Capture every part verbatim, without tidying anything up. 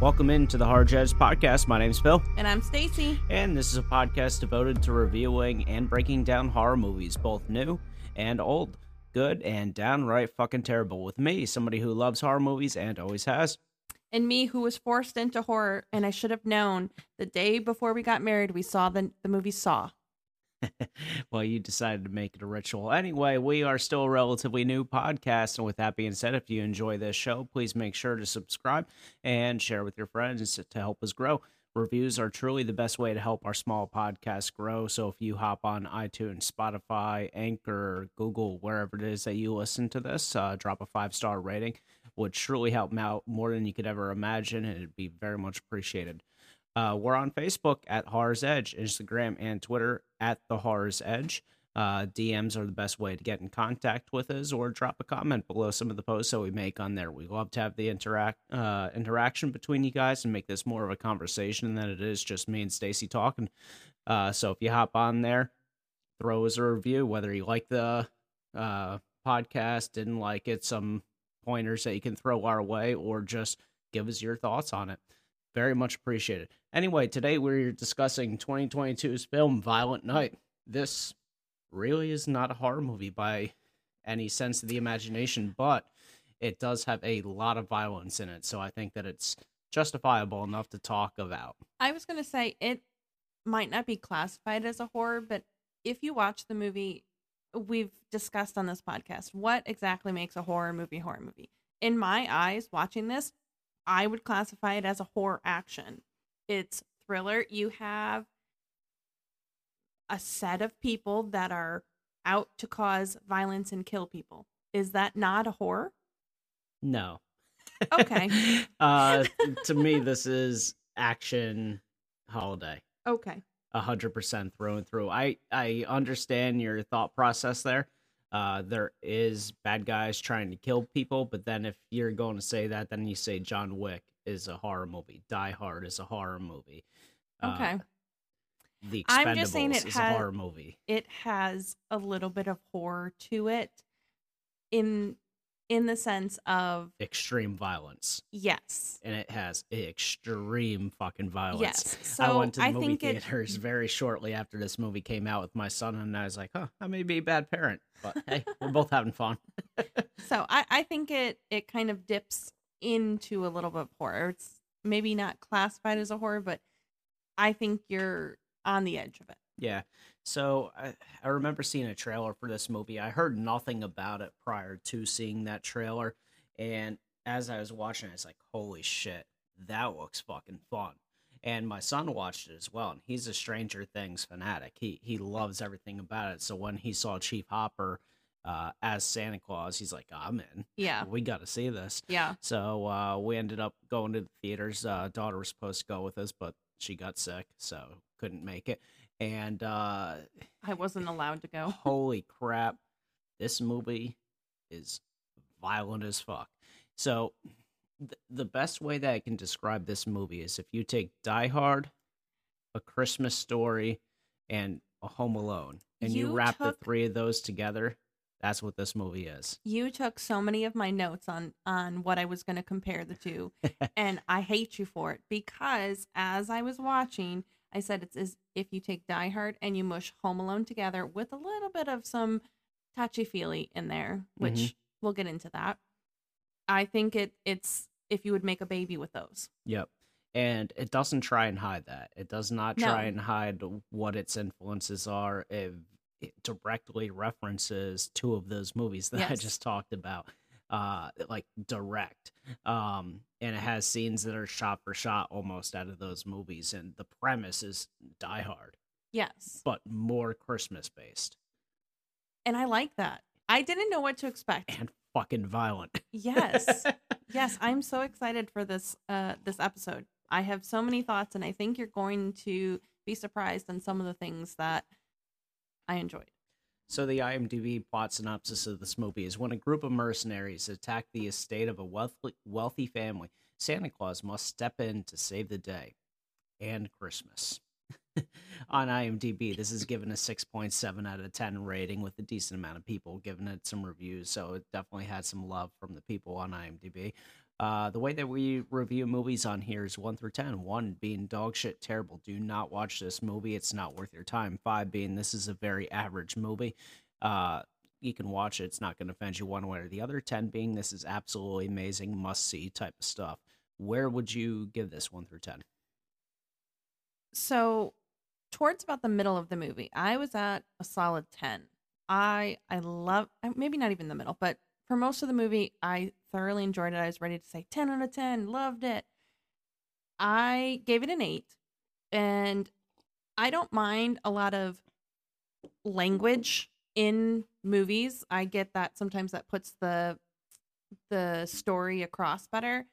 Welcome into the Harz Edge podcast. My name's Phil. And I'm Stacy. And this is a podcast devoted to reviewing and breaking down horror movies, both new and old, good and downright fucking terrible. With me, somebody who loves horror movies and always has. And me, who was forced into horror, and I should have known. The day before we got married, we saw the, the movie Saw. Well, you decided to make it a ritual. Anyway, we are still a relatively new podcast, and with that being said, if you enjoy this show, please make sure to subscribe and share with your friends to help us grow. Reviews are truly the best way to help our small podcast grow, so if you hop on iTunes, Spotify, Anchor, Google, wherever it is that you listen to this, uh, drop a five-star rating. It would truly help out more than you could ever imagine, and it'd be very much appreciated. Uh, we're on Facebook at Harz Edge, Instagram and Twitter at the Harz Edge. Uh, D Ms are the best way to get in contact with us, or drop a comment below some of the posts that we make on there. We love to have the interact uh, interaction between you guys and make this more of a conversation than it is just me and Stacy talking. Uh, so if you hop on there, throw us a review, whether you like the uh, podcast, didn't like it, some pointers that you can throw our way, or just give us your thoughts on it. Very much appreciated. Anyway, today we're discussing twenty twenty-two's film, Violent Night. This really is not a horror movie by any sense of the imagination, but it does have a lot of violence in it, so I think that it's justifiable enough to talk about. I was going to say, it might not be classified as a horror, but if you watch the movie, we've discussed on this podcast, what exactly makes a horror movie horror movie? In my eyes, watching this, I would classify it as a horror action. It's thriller. You have a set of people that are out to cause violence and kill people. Is that not a horror? No. Okay. uh, to me, this is action holiday. Okay. A hundred percent through and through. I, I understand your thought process there. Uh, there is bad guys trying to kill people, but then if you're going to say that, then you say John Wick is a horror movie. Die Hard is a horror movie. Okay. Uh, the Expendables I'm just saying it is has, a horror movie. It has a little bit of horror to it in in the sense of extreme violence. Yes. And it has extreme fucking violence. Yes. So I went to the I movie theaters it... very shortly after this movie came out with my son, and I was like, huh, I may be a bad parent, but hey, we're both having fun. So I, I think it, it kind of dips into a little bit of horror. It's maybe not classified as a horror, but I think you're on the edge of it. Yeah. So I, I remember seeing a trailer for this movie. I heard nothing about it prior to seeing that trailer. And as I was watching it, I was like, holy shit, that looks fucking fun. And my son watched it as well. And he's a Stranger Things fanatic. He he loves everything about it. So when he saw Chief Hopper uh, as Santa Claus, he's like, I'm in. Yeah. We got to see this. Yeah. So uh, we ended up going to the theaters. Uh, daughter was supposed to go with us, but she got sick, so couldn't make it. And uh, I wasn't allowed to go. Holy crap. This movie is violent as fuck. So th- the best way that I can describe this movie is if you take Die Hard, A Christmas Story, and A Home Alone, and you, you wrap took... the three of those together, that's what this movie is. You took so many of my notes on, on what I was going to compare the two, and I hate you for it, because as I was watching, I said it's as if you take Die Hard and you mush Home Alone together with a little bit of some touchy-feely in there, which mm-hmm. we'll get into that. I think it it's if you would make a baby with those. Yep. And it doesn't try and hide that. It does not try no. and hide what its influences are. It, it directly references two of those movies that yes. I just talked about. Uh, like direct, um, and it has scenes that are shot for shot almost out of those movies, and the premise is Die Hard. Yes, but more Christmas based. And I like that. I didn't know what to expect. And fucking violent. Yes, yes. I'm so excited for this uh, this episode. I have so many thoughts, and I think you're going to be surprised on some of the things that I enjoyed. So the IMDb plot synopsis of this movie is when a group of mercenaries attack the estate of a wealthy, wealthy family, Santa Claus must step in to save the day and Christmas. On IMDb, this is given a six point seven out of ten rating with a decent amount of people giving it some reviews, so it definitely had some love from the people on IMDb. Uh, the way that we review movies on here is one through ten. one being dog shit, terrible. Do not watch this movie. It's not worth your time. five being this is a very average movie. Uh, you can watch it. It's not going to offend you one way or the other. ten being this is absolutely amazing, must-see type of stuff. Where would you give this one through ten? So towards about the middle of the movie, I was at a solid ten. I I love, maybe not even the middle, but for most of the movie, I thoroughly enjoyed it. I was ready to say ten out of ten, loved it. I gave it an eight, and I don't mind a lot of language in movies. I get that sometimes that puts the the story across better.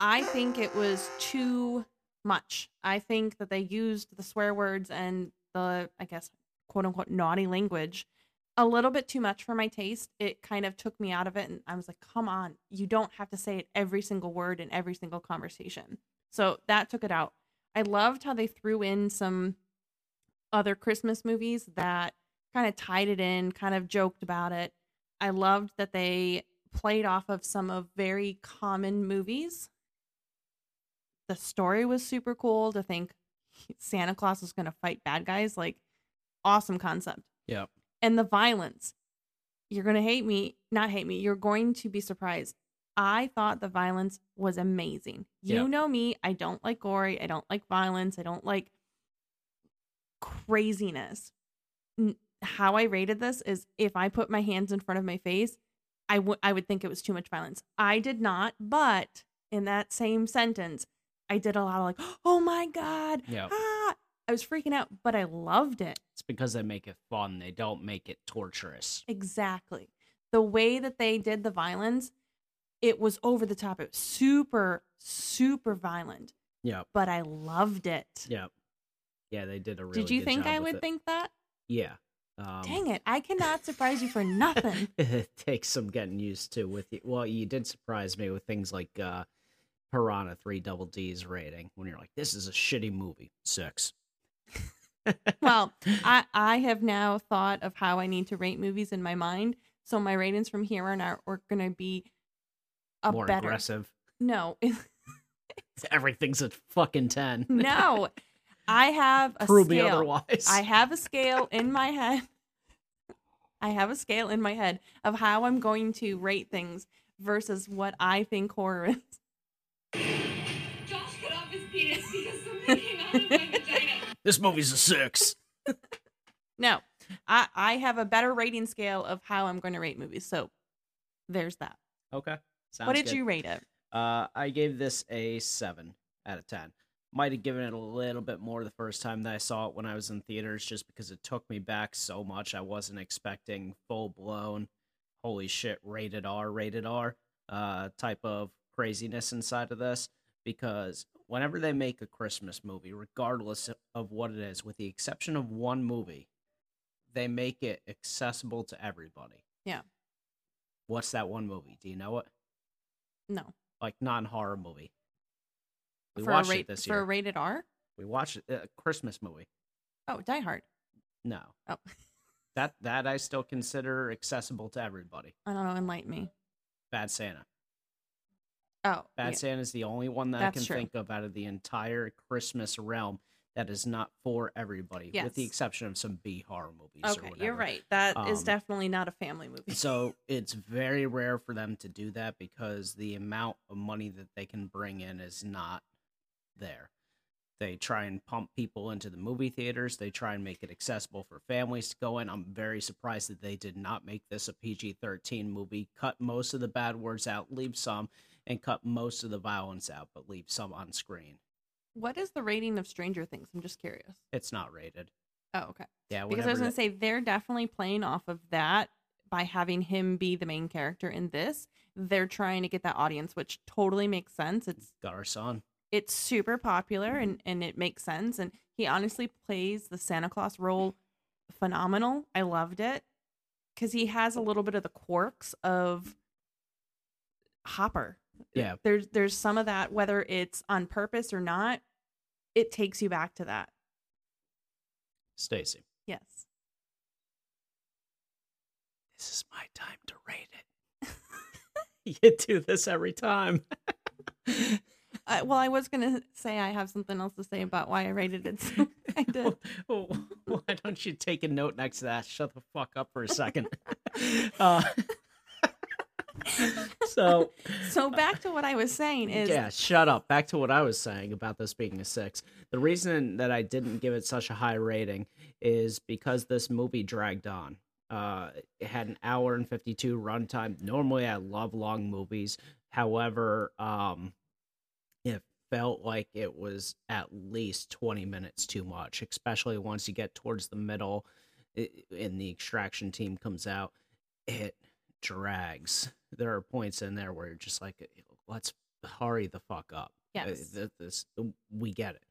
I think it was too much. I think that they used the swear words and the, I guess, quote unquote, naughty language a little bit too much for my taste. It kind of took me out of it, and I was like, come on, you don't have to say it every single word in every single conversation. So that took it out. I loved how they threw in some other Christmas movies that kind of tied it in, kind of joked about it. I loved that they played off of some of very common movies. The story was super cool to think Santa Claus was going to fight bad guys. Like, awesome concept. Yeah. And the violence. You're going to hate me. Not hate me. You're going to be surprised. I thought the violence was amazing. You yep. know me. I don't like gory. I don't like violence. I don't like craziness. How I rated this is if I put my hands in front of my face, I, w- I would think it was too much violence. I did not. But in that same sentence, I did a lot of like, oh my God. Yep. Ah! I was freaking out, but I loved it. It's because they make it fun. They don't make it torturous. Exactly. The way that they did the violence, it was over the top. It was super, super violent. Yeah. But I loved it. Yeah. Yeah, they did a really good job. Did you think I would think that? Yeah. Um, Dang it. I cannot surprise you for nothing. It takes some getting used to with you. Well, you did surprise me with things like uh, Piranha three Double D's rating when you're like, this is a shitty movie. Six. Well, I, I have now thought of how I need to rate movies in my mind. So my ratings from here on out are going to be a more better. Aggressive. No. Everything's a fucking ten. No. I have a Prove scale. Prove me otherwise. I have a scale in my head. I have a scale in my head of how I'm going to rate things versus what I think horror is. Josh cut off his penis because something came out of my vagina. This movie's a six. No, I, I have a better rating scale of how I'm going to rate movies. So there's that. Okay. Sounds what did good. You rate it? Uh, I gave this a seven out of ten. Might have given it a little bit more the first time that I saw it when I was in theaters just because it took me back so much. I wasn't expecting full-blown, holy shit, rated R, rated R uh, type of craziness inside of this because whenever they make a Christmas movie, regardless of what it is, with the exception of one movie, they make it accessible to everybody. Yeah. What's that one movie? Do you know it? No. Like, non-horror movie. We for watched ra- it this year. For a rated R? We watched it, a Christmas movie. Oh, Die Hard. No. Oh. that, that I still consider accessible to everybody. I don't know. Enlighten me. Bad Santa. Oh, Bad yeah. Santa is the only one that That's I can true. think of out of the entire Christmas realm that is not for everybody, yes. with the exception of some B horror movies. Okay, or whatever. You're right. That um, is definitely not a family movie. So it's very rare for them to do that because the amount of money that they can bring in is not there. They try and pump people into the movie theaters. They try and make it accessible for families to go in. I'm very surprised that they did not make this a P G thirteen movie. Cut most of the bad words out, leave some, and cut most of the violence out, but leave some on screen. What is the rating of Stranger Things? I'm just curious. It's not rated. Oh, okay. Yeah, because I was going to say, they're definitely playing off of that by having him be the main character in this. They're trying to get that audience, which totally makes sense. It's got our son. It's super popular, and, and it makes sense. And he honestly plays the Santa Claus role phenomenal. I loved it. Because he has a little bit of the quirks of Hopper. Yeah. There's there's some of that, whether it's on purpose or not, it takes you back to that. Stacy. Yes. This is my time to rate it. You do this every time. Uh, well, I was going to say I have something else to say about why I rated it. So I did. Oh, oh, why don't you take a note next to that? Shut the fuck up for a second. uh, so so back to what I was saying is... Yeah, shut up. Back to what I was saying about this being a six. The reason that I didn't give it such a high rating is because this movie dragged on. Uh, it had an hour and fifty-two runtime. Normally, I love long movies. However... Um, It felt like it was at least twenty minutes too much, especially once you get towards the middle and the extraction team comes out. It drags. There are points in there where you're just like, let's hurry the fuck up. Yes. This, this, we get it.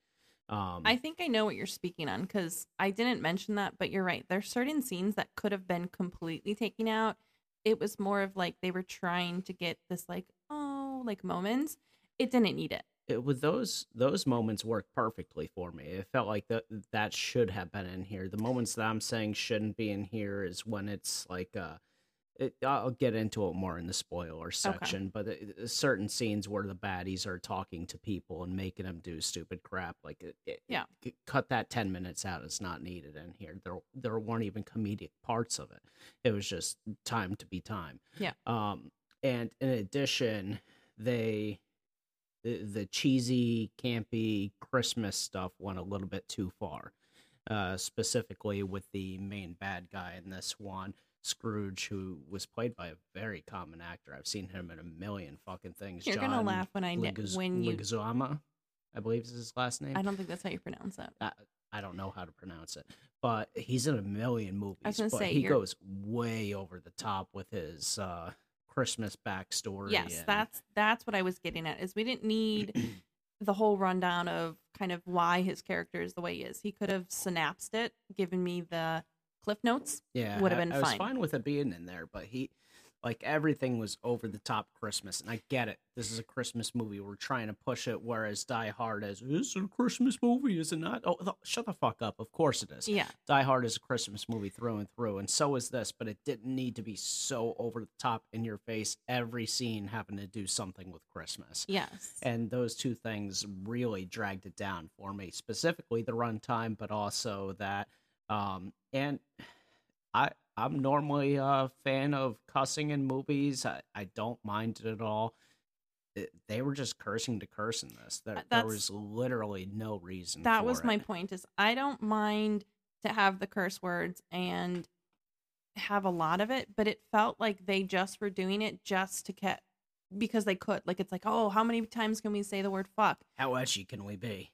Um, I think I know what you're speaking on because I didn't mention that, but you're right. There's certain scenes that could have been completely taken out. It was more of like they were trying to get this like, oh, like moments. It didn't need it. It was those those moments worked perfectly for me. It felt like that that should have been in here. The moments that I'm saying shouldn't be in here is when it's like uh, it, I'll get into it more in the spoiler section. Okay. But it, certain scenes where the baddies are talking to people and making them do stupid crap, like it, it, yeah, it, cut that ten minutes out. It's not needed in here. There there weren't even comedic parts of it. It was just time to be time. Yeah. Um. And in addition, they. The cheesy, campy Christmas stuff went a little bit too far, uh, specifically with the main bad guy in this one, Scrooge, who was played by a very common actor. I've seen him in a million fucking things. You're John gonna laugh when I Leguz- when you Leguizamo, I believe is his last name. I don't think that's how you pronounce it. I, I don't know how to pronounce it, but he's in a million movies. I was gonna but say, he you're... goes way over the top with his. Uh, Christmas backstory. Yes, and... that's that's what I was getting at, is we didn't need the whole rundown of kind of why his character is the way he is. He could have synapsed it, given me the cliff notes. Yeah, would have been I, I fine. I was fine with it being in there, but he, like, everything was over the top Christmas, and I get it. This is a Christmas movie. We're trying to push it, whereas Die Hard is, this is a Christmas movie, is it not? Oh, the, shut the fuck up. Of course it is. Yeah. Die Hard is a Christmas movie through and through, and so is this, but it didn't need to be so over the top in your face, every scene having to do something with Christmas. Yes. And those two things really dragged it down for me, specifically the runtime, but also that, um, and I... I'm normally a fan of cussing in movies. I, I don't mind it at all. It, they were just cursing to curse in this. There, there was literally no reason that for was it. My point is I don't mind to have the curse words and have a lot of it, but it felt like they just were doing it just to get, because they could. Like, it's like, oh, how many times can we say the word fuck? How edgy can we be?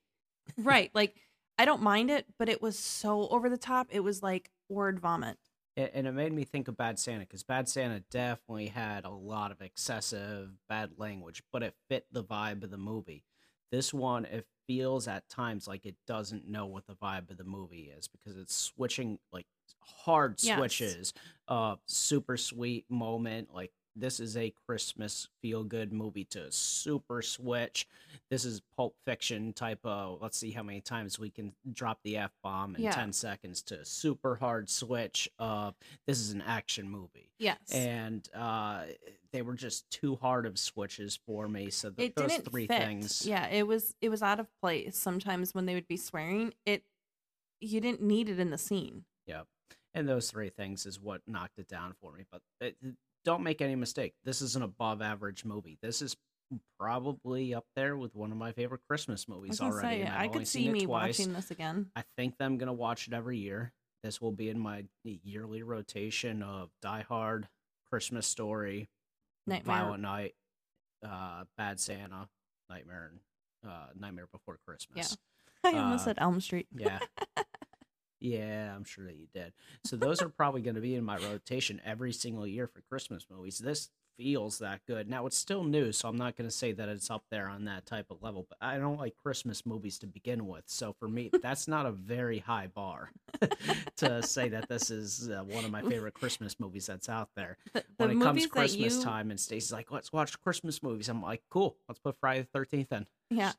Right. Like, I don't mind it, but it was so over the top. It was like word vomit. And it made me think of Bad Santa, because Bad Santa definitely had a lot of excessive bad language, but it fit the vibe of the movie. This one, it feels at times like it doesn't know what the vibe of the movie is, because it's switching, like, hard yes. switches. Uh, super sweet moment, like, this is a Christmas feel-good movie to super switch. This is Pulp Fiction type of, let's see how many times we can drop the F-bomb in yeah. ten seconds to super hard switch. Uh, this is an action movie. Yes. And uh, they were just too hard of switches for me. So the, those three fit. things. Yeah, it was it was out of place. Sometimes when they would be swearing, it you didn't need it in the scene. Yep. And those three things is what knocked it down for me. But it, don't make any mistake. This is an above average movie. This is probably up there with one of my favorite Christmas movies I already. Say, I could see me twice. watching this again. I think I'm going to watch it every year. This will be in my yearly rotation of Die Hard, Christmas Story, Nightmare. Violent Night, uh, Bad Santa, Nightmare, and uh, Nightmare Before Christmas. Yeah. I almost uh, said Elm Street. Yeah. Yeah, I'm sure that you did. So those are probably going to be in my rotation every single year for Christmas movies. This feels that good. Now, it's still new, so I'm not going to say that it's up there on that type of level, but I don't like Christmas movies to begin with. So for me, that's not a very high bar to say that this is uh, one of my favorite Christmas movies that's out there. The, the when it comes Christmas you... time and Stacey's like, let's watch Christmas movies. I'm like, cool, let's put Friday the thirteenth in. Yeah.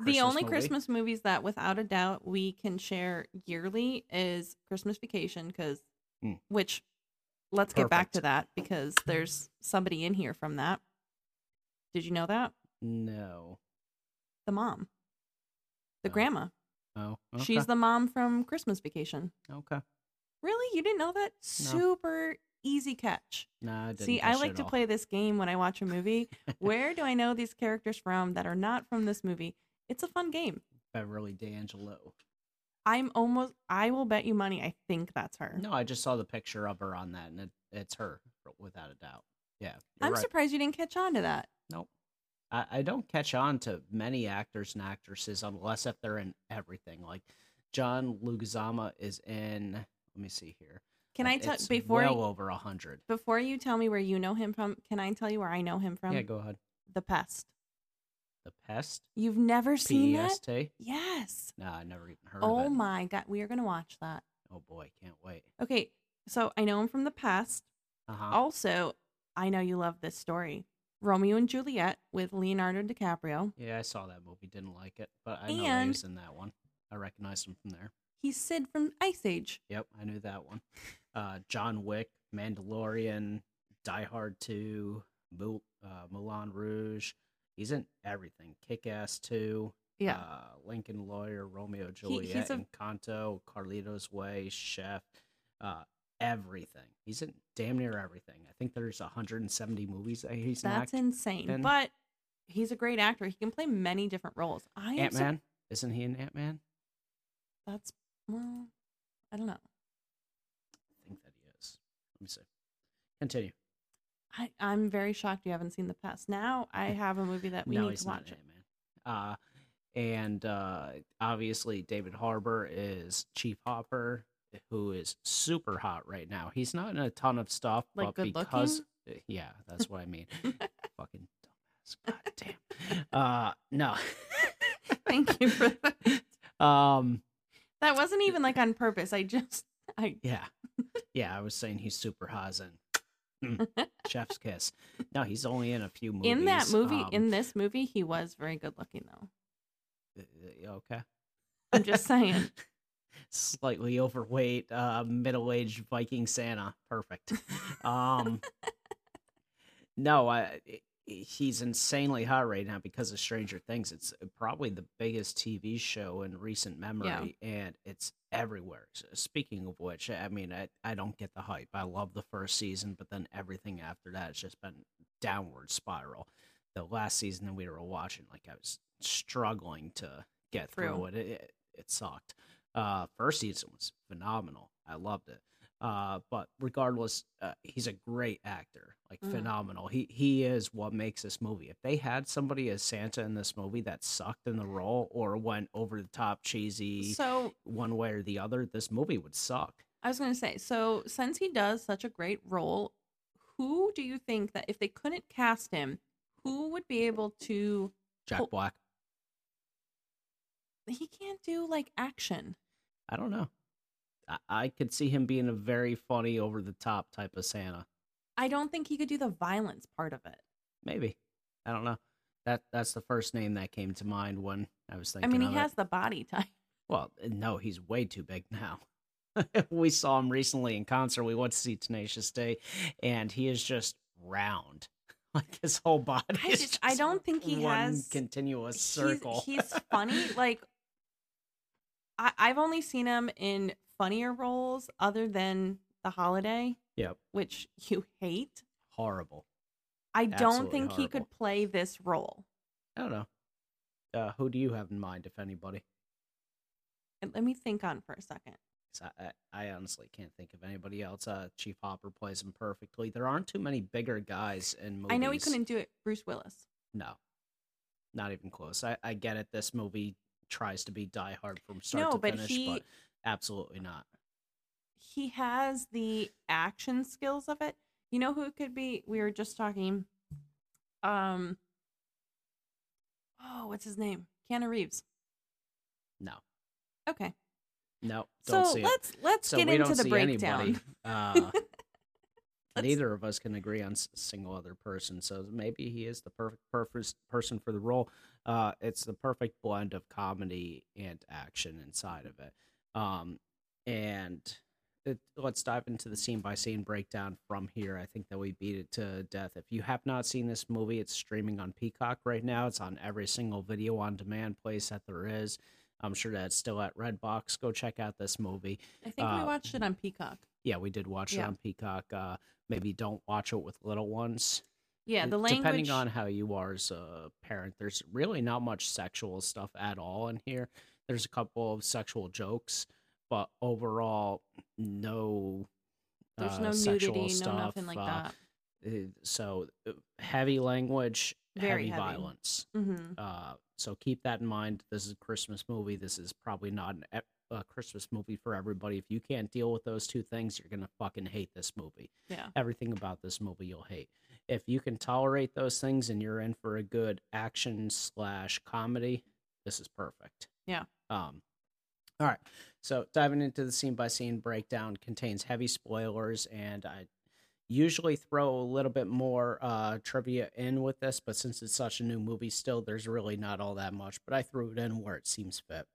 The only movie. Christmas movies that without a doubt we can share yearly is Christmas Vacation, because mm. which let's Perfect. Get back to that because there's somebody in here from that. Did you know that? No. The mom. The oh. grandma. Oh. Okay. She's the mom from Christmas Vacation. Okay. Really? You didn't know that? No. Super easy catch. Nah, I didn't. See, I like to all. play this game when I watch a movie. Where do I know these characters from that are not from this movie? It's a fun game. Beverly D'Angelo. I'm almost, I will bet you money I think that's her. No, I just saw the picture of her on that, and it, it's her, without a doubt. Yeah. I'm right. surprised you didn't catch on to that. Nope. I, I don't catch on to many actors and actresses unless if they're in everything. Like, John Leguizamo is in, let me see here. Can I tell, before, well over one hundred. Before you tell me where you know him from, can I tell you where I know him from? Yeah, go ahead. The Pest. The Pest? You've never P E S T? Seen that? Yes. No, I never even heard oh of it. Oh my God. We are going to watch that. Oh boy, can't wait. Okay, so I know him from The Pest. Uh-huh. Also, I know you love this story. Romeo and Juliet with Leonardo DiCaprio. Yeah, I saw that movie. Didn't like it, but I know and he was in that one. I recognized him from there. He's Sid from Ice Age. Yep, I knew that one. Uh, John Wick, Mandalorian, Die Hard two, Moul- uh, Moulin Rouge. He's in everything. Kick-Ass two, yeah. uh, Lincoln Lawyer, Romeo, Juliet, he, a... Encanto, Carlito's Way, Chef, uh, everything. He's in damn near everything. I think there's one hundred seventy movies that he's in. That's insane. In. But he's a great actor. He can play many different roles. I Ant-Man? So... Isn't he in Ant-Man? That's, well, I don't know. I think that he is. Let me see. Continue. I, I'm very shocked you haven't seen The Past. Now I have a movie that we no, need to watch. No, he's not in it, man. Uh, and uh, obviously David Harbour is Chief Hopper, who is super hot right now. He's not in a ton of stuff, like but because looking? yeah, that's what I mean. Fucking dumbass. God damn. Uh, no. Thank you for that. Um, that wasn't even like on purpose. I just, I yeah, yeah. I was saying he's super hot and. Chef's kiss. No, he's only in a few movies. In that movie, um, in this movie, he was very good looking, though. Okay. I'm just saying. Slightly overweight, uh, middle-aged Viking Santa. Perfect. Um, no, I, he's insanely hot right now because of Stranger Things. It's probably the biggest T V show in recent memory, yeah. and it's everywhere. So speaking of which, I mean, I, I don't get the hype. I love the first season, but then everything after that has just been downward spiral. The last season that we were watching, like, I was struggling to get True. through it. It, it. It sucked. Uh, first season was phenomenal. I loved it. Uh, but regardless, uh, he's a great actor, like mm. phenomenal. He he is what makes this movie. If they had somebody as Santa in this movie that sucked in the role or went over the top cheesy so, one way or the other, this movie would suck. I was going to say, so since he does such a great role, who do you think that if they couldn't cast him, who would be able to... Jack pull... Black. He can't do like action. I don't know. I could see him being a very funny, over-the-top type of Santa. I don't think he could do the violence part of it. Maybe. I don't know. That That's the first name that came to mind when I was thinking I mean, he has it. the body type. Well, no, he's way too big now. We saw him recently in concert. We went to see Tenacious D, and he is just round. Like, his whole body I is just, just I don't think he one has... continuous circle. He's, he's funny. Like, I, I've only seen him in... funnier roles other than The Holiday, yep, which you hate. Horrible. I don't Absolutely think horrible. He could play this role. I don't know. Uh, who do you have in mind, if anybody? And let me think on for a second. I, I, I honestly can't think of anybody else. Uh, Chief Hopper plays him perfectly. There aren't too many bigger guys in movies. I know he couldn't do it. Bruce Willis. No, not even close. I, I get it. This movie tries to be Die Hard from start no, to but finish, he... but. Absolutely not. He has the action skills of it. You know who it could be? We were just talking. Um. Oh, what's his name? Keanu Reeves. No. Okay. No. Don't so see let's it. let's so get we into don't the see breakdown. Anybody, uh, neither of us can agree on a single other person, so maybe he is the perfect perfect person for the role. Uh, it's the perfect blend of comedy and action inside of it. Um, and it, let's dive into the scene by scene breakdown from here. I think that we beat it to death. If you have not seen this movie, it's streaming on Peacock right now. It's on every single video on demand place that there is. I'm sure that's still at Redbox. Go check out this movie. I think uh, we watched it on Peacock. Yeah, we did watch yeah. it on Peacock. Uh, maybe don't watch it with little ones. Yeah, the language... Depending on how you are as a parent, there's really not much sexual stuff at all in here. There's a couple of sexual jokes, but overall, no uh, There's no sexual nudity, stuff. no nothing like uh, that. So, heavy language, Very heavy, heavy violence. Mm-hmm. Uh, so keep that in mind. This is a Christmas movie. This is probably not an ep- a Christmas movie for everybody. If you can't deal with those two things, you're going to fucking hate this movie. Yeah. Everything about this movie you'll hate. If you can tolerate those things and you're in for a good action slash comedy, this is perfect. Yeah. Um. All right. So diving into the scene by scene breakdown, contains heavy spoilers, and I usually throw a little bit more uh, trivia in with this, but since it's such a new movie still, there's really not all that much, but I threw it in where it seems fit.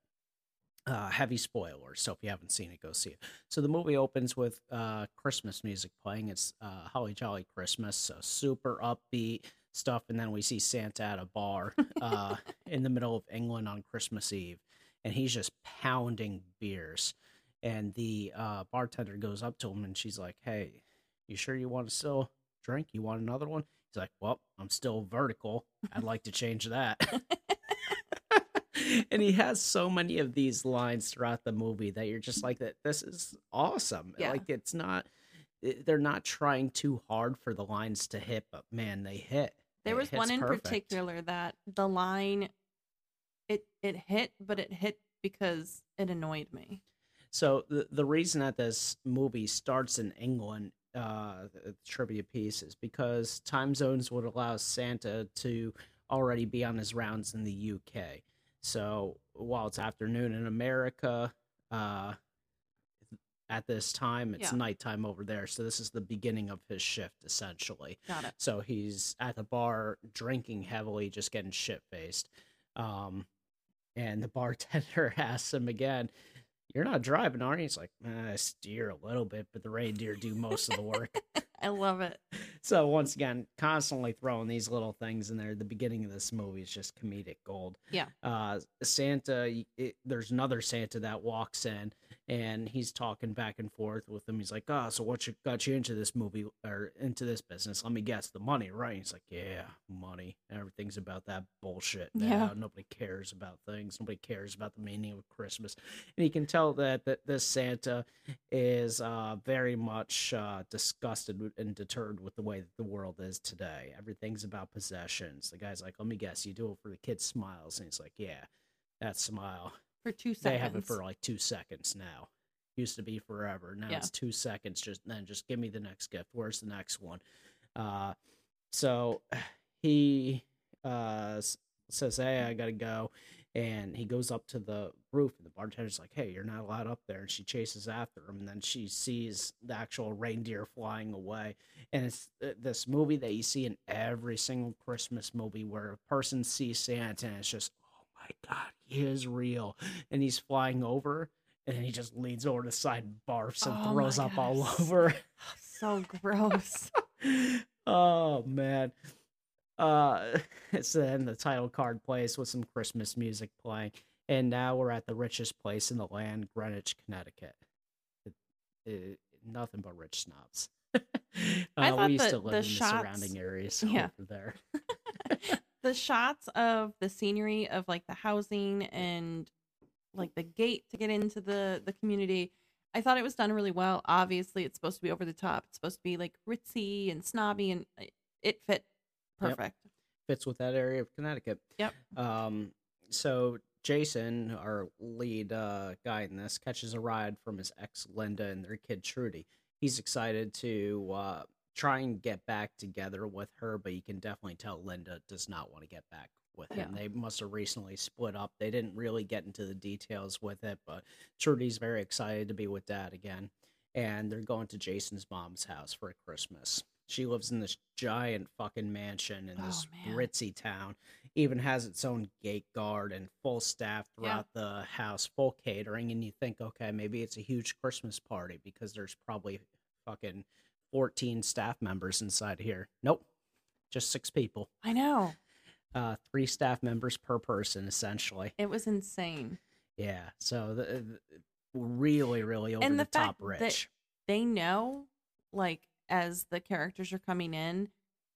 Uh, heavy spoilers, so if you haven't seen it, go see it. So the movie opens with uh, Christmas music playing. It's uh, Holly Jolly Christmas, so super upbeat stuff, and then we see Santa at a bar uh, in the middle of England on Christmas Eve, and he's just pounding beers. And the uh, bartender goes up to him, and she's like, hey, you sure you want to still drink? You want another one? He's like, well, I'm still vertical. I'd like to change that. And he has so many of these lines throughout the movie that you're just like, that this is awesome. Yeah. Like, it's not, they're not trying too hard for the lines to hit, but man, they hit. There was one in perfect. particular that the line, it it hit, but it hit because it annoyed me. So the, the reason that this movie starts in England, uh, the trivia piece, is because time zones would allow Santa to already be on his rounds in the U K. So while it's afternoon in America, uh, at this time, it's yeah. nighttime over there. So this is the beginning of his shift, essentially. Got it. So he's at the bar drinking heavily, just getting shit-faced. Um, and the bartender asks him again, you're not driving, are you? He's like, eh, I steer a little bit, but the reindeer do most of the work. I love it. So once again, constantly throwing these little things in there. The beginning of this movie is just comedic gold. Yeah. Uh, Santa, it, there's another Santa that walks in, and he's talking back and forth with him. He's like, oh, so what you, got you into this movie or into this business? Let me guess, the money, right? He's like, yeah, money. Everything's about that bullshit now. Yeah. Nobody cares about things. Nobody cares about the meaning of Christmas. And you can tell that, that this Santa is uh, very much uh, disgusted and deterred with the way that the world is today. Everything's about possessions. The guy's like, let me guess, you do it for the kid's smiles. And he's like, yeah, that smile. For two seconds. They have it for like two seconds now. Used to be forever. Now yeah. it's two seconds. Just then, just give me the next gift. Where's the next one? Uh, so he uh, says, hey, I gotta go. And he goes up to the roof, and the bartender's like, hey, you're not allowed up there. And she chases after him, and then she sees the actual reindeer flying away. And it's this movie that you see in every single Christmas movie where a person sees Santa, and it's just, oh, my God, he is real. And he's flying over, and then he just leans over to the side and barfs and oh throws up all over. So gross. Oh, man. Uh, so then the title card plays with some Christmas music playing, and now we're at the richest place in the land, Greenwich, Connecticut. It, it, nothing but rich snobs. uh, I thought we used the, to live the in shots, the surrounding areas yeah. over there. The shots of the scenery of like the housing and like the gate to get into the the community. I thought it was done really well. Obviously, it's supposed to be over the top. It's supposed to be like ritzy and snobby, and it fit. Perfect. Yep. Fits with that area of Connecticut. Yep. Um, so Jason, our lead uh, guy in this, catches a ride from his ex Linda and their kid Trudy. He's excited to uh, try and get back together with her, but you can definitely tell Linda does not want to get back with him. Yeah. They must have recently split up. They didn't really get into the details with it, but Trudy's very excited to be with Dad again. And they're going to Jason's mom's house for Christmas. She lives in this giant fucking mansion in this oh, ritzy town. Even has its own gate guard and full staff throughout yeah. the house, full catering. And you think, okay, maybe it's a huge Christmas party because there's probably fucking fourteen staff members inside here. Nope. Just six people. I know. Uh, three staff members per person, essentially. It was insane. Yeah. So the, the, really, really over and the, the top rich. That they know, like, as the characters are coming in,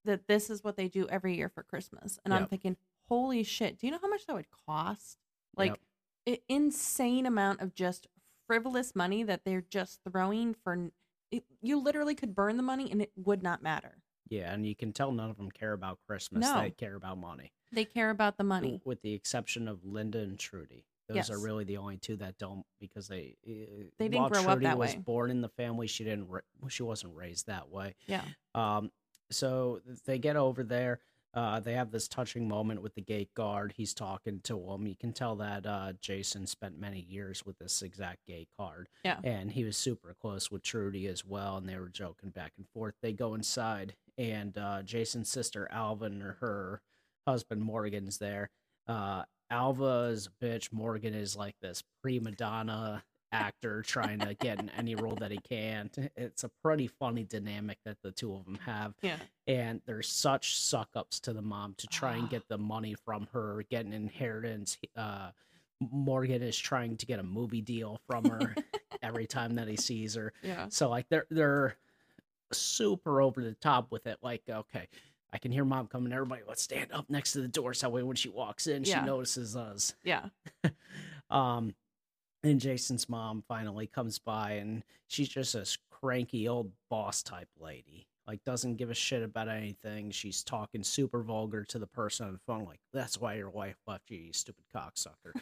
that this is what they do every year for Christmas. And yep. I'm thinking, holy shit, do you know how much that would cost? Like, yep. an insane amount of just frivolous money that they're just throwing for. It, you literally could burn the money and it would not matter. Yeah, and you can tell none of them care about Christmas. No. They care about money. They care about the money. With the exception of Linda and Trudy. Those yes. are really the only two that don't, because they they didn't grow Trudy up that way. Trudy was born in the family. She didn't. She wasn't raised that way. Yeah. Um. So they get over there. Uh. They have this touching moment with the gate guard. He's talking to him. You can tell that uh, Jason spent many years with this exact gate guard. Yeah. And he was super close with Trudy as well. And they were joking back and forth. They go inside, and uh, Jason's sister Alvin, or her husband Morgan's there. Uh. Alva is a bitch. Morgan is like this prima donna actor trying to get in any role that he can. It's a pretty funny dynamic that the two of them have. Yeah. And there's such suck-ups to the mom to try and get the money from her, get an inheritance. Uh, Morgan is trying to get a movie deal from her every time that he sees her. Yeah. So, like, they're, they're super over the top with it. Like, okay, I can hear mom coming. Everybody, let's stand up next to the door. So that way when she walks in, yeah. she notices us. Yeah. um, and Jason's mom finally comes by, and she's just a cranky old boss type lady. Like, doesn't give a shit about anything. She's talking super vulgar to the person on the phone. Like, that's why your wife left you, you stupid cocksucker.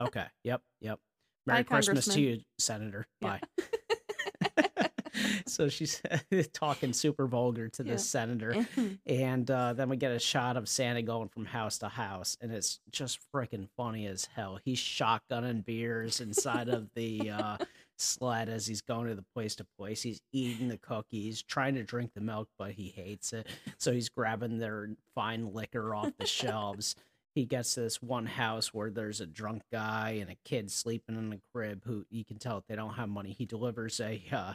Okay. Yep. Yep. Merry Bye, Christmas to you, Senator. Yeah. Bye. So she's talking super vulgar to this yeah. senator. And uh, then we get a shot of Santa going from house to house. And it's just freaking funny as hell. He's shotgunning beers inside of the uh, sled as he's going to the place to place. He's eating the cookies, trying to drink the milk, but he hates it. So he's grabbing their fine liquor off the shelves. He gets to this one house where there's a drunk guy and a kid sleeping in the crib who you can tell they don't have money. He delivers a uh,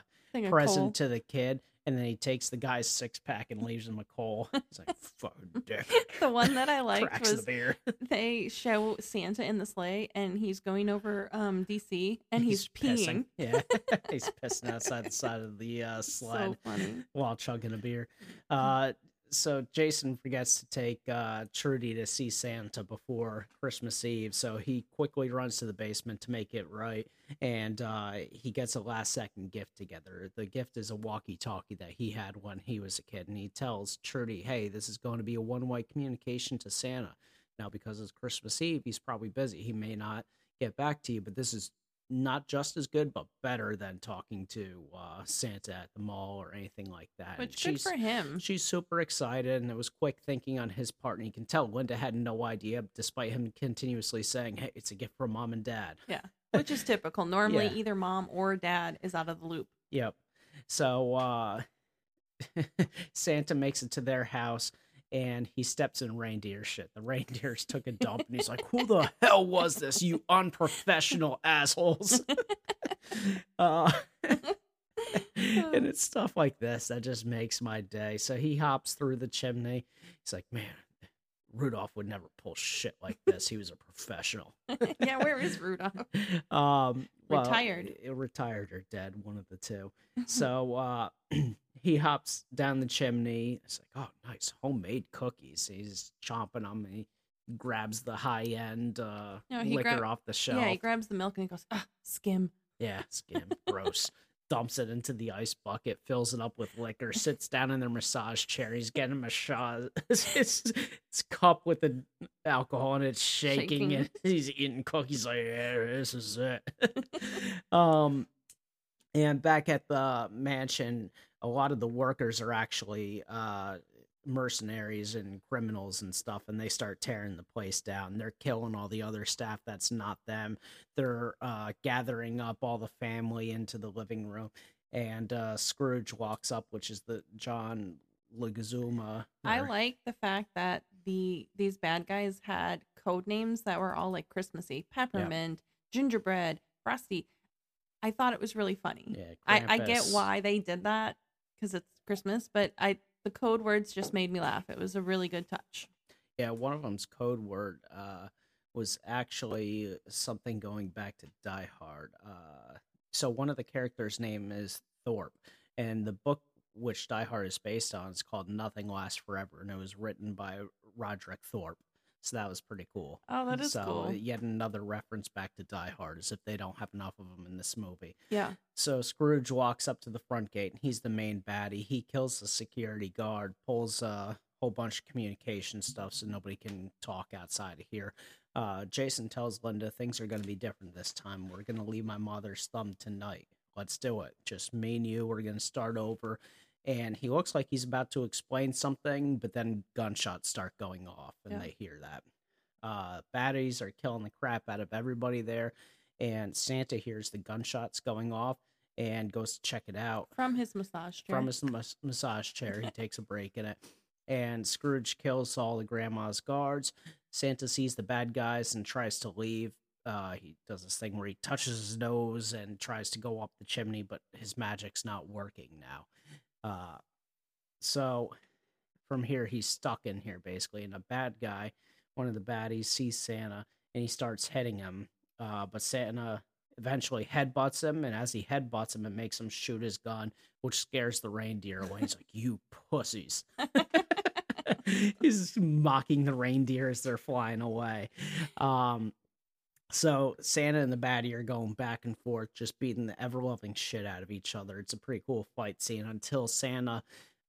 present to the kid, and then he takes the guy's six-pack and leaves him a coal. It's like, fuck, dick. The one that I liked was the beer. They show Santa in the sleigh, and he's going over um, D C, and he's, he's peeing. Pissing. Yeah, he's pissing outside the side of the uh, sled so funny. While chugging a beer. Uh So Jason forgets to take uh, Trudy to see Santa before Christmas Eve, so he quickly runs to the basement to make it right, and uh, he gets a last-second gift together. The gift is a walkie-talkie that he had when he was a kid, and he tells Trudy, hey, this is going to be a one-way communication to Santa. Now, because it's Christmas Eve, he's probably busy. He may not get back to you, but this is not just as good, but better than talking to uh, Santa at the mall or anything like that. Which, good for him. She's super excited, and it was quick thinking on his part. And you can tell Linda had no idea, despite him continuously saying, hey, it's a gift from mom and dad. Yeah, which is typical. Normally, yeah. either mom or dad is out of the loop. Yep. So uh, Santa makes it to their house, and he steps in reindeer shit. The reindeers took a dump, and he's like, who the hell was this, you unprofessional assholes? uh, and it's stuff like this that just makes my day. So he hops through the chimney. He's like, man, Rudolph would never pull shit like this. He was a professional. Yeah, where is Rudolph? Um, well, retired. Retired or dead, one of the two. So uh, he hops down the chimney. It's like, oh, nice, homemade cookies. He's chomping on me. He grabs the high-end uh, no, liquor gra- off the shelf. Yeah, he grabs the milk and he goes, ah, skim. Yeah, skim. Gross. Dumps it into the ice bucket, fills it up with liquor, sits down in their massage chair. He's getting a massage. It's, it's cup with the alcohol, and it's shaking, shaking. And he's eating cookies like, yeah, this is it. um, and back at the mansion, a lot of the workers are actually uh, mercenaries and criminals and stuff, and they start tearing the place down. They're killing all the other staff that's not them. They're uh, gathering up all the family into the living room, and uh, Scrooge walks up, which is the John Leguizamo. I like the fact that the these bad guys had code names that were all like Christmassy. Peppermint, yeah. Gingerbread, Frosty. I thought it was really funny. Yeah, I, I get why they did that because it's Christmas, but I the code words just made me laugh. It was a really good touch. Yeah, one of them's code word uh, was actually something going back to Die Hard. Uh, so one of the characters' name is Thorpe, and the book which Die Hard is based on is called Nothing Lasts Forever, and it was written by Roderick Thorpe. So that was pretty cool. Oh, that is so cool. Yet another reference back to Die Hard, as if they don't have enough of them in this movie. Yeah. So Scrooge walks up to the front gate, and he's the main baddie. He kills the security guard, pulls a whole bunch of communication stuff so nobody can talk outside of here. Uh, Jason tells Linda, things are going to be different this time. We're going to leave my mother's thumb tonight. Let's do it. Just me and you. We're going to start over. And he looks like he's about to explain something, but then gunshots start going off, and yeah. they hear that. Uh, baddies are killing the crap out of everybody there, and Santa hears the gunshots going off and goes to check it out. From his massage chair. From his mas- massage chair. He takes a break in it. And Scrooge kills all the grandma's guards. Santa sees the bad guys and tries to leave. Uh, he does this thing where he touches his nose and tries to go up the chimney, but his magic's not working now. Uh, so from here, he's stuck in here, basically. And a bad guy, one of the baddies, sees Santa, and he starts hitting him. Uh, but Santa eventually headbutts him, and as he headbutts him, it makes him shoot his gun, which scares the reindeer away. He's like, you pussies. He's mocking the reindeer as they're flying away. Um, so Santa and the baddie are going back and forth, just beating the ever-loving shit out of each other. It's a pretty cool fight scene until Santa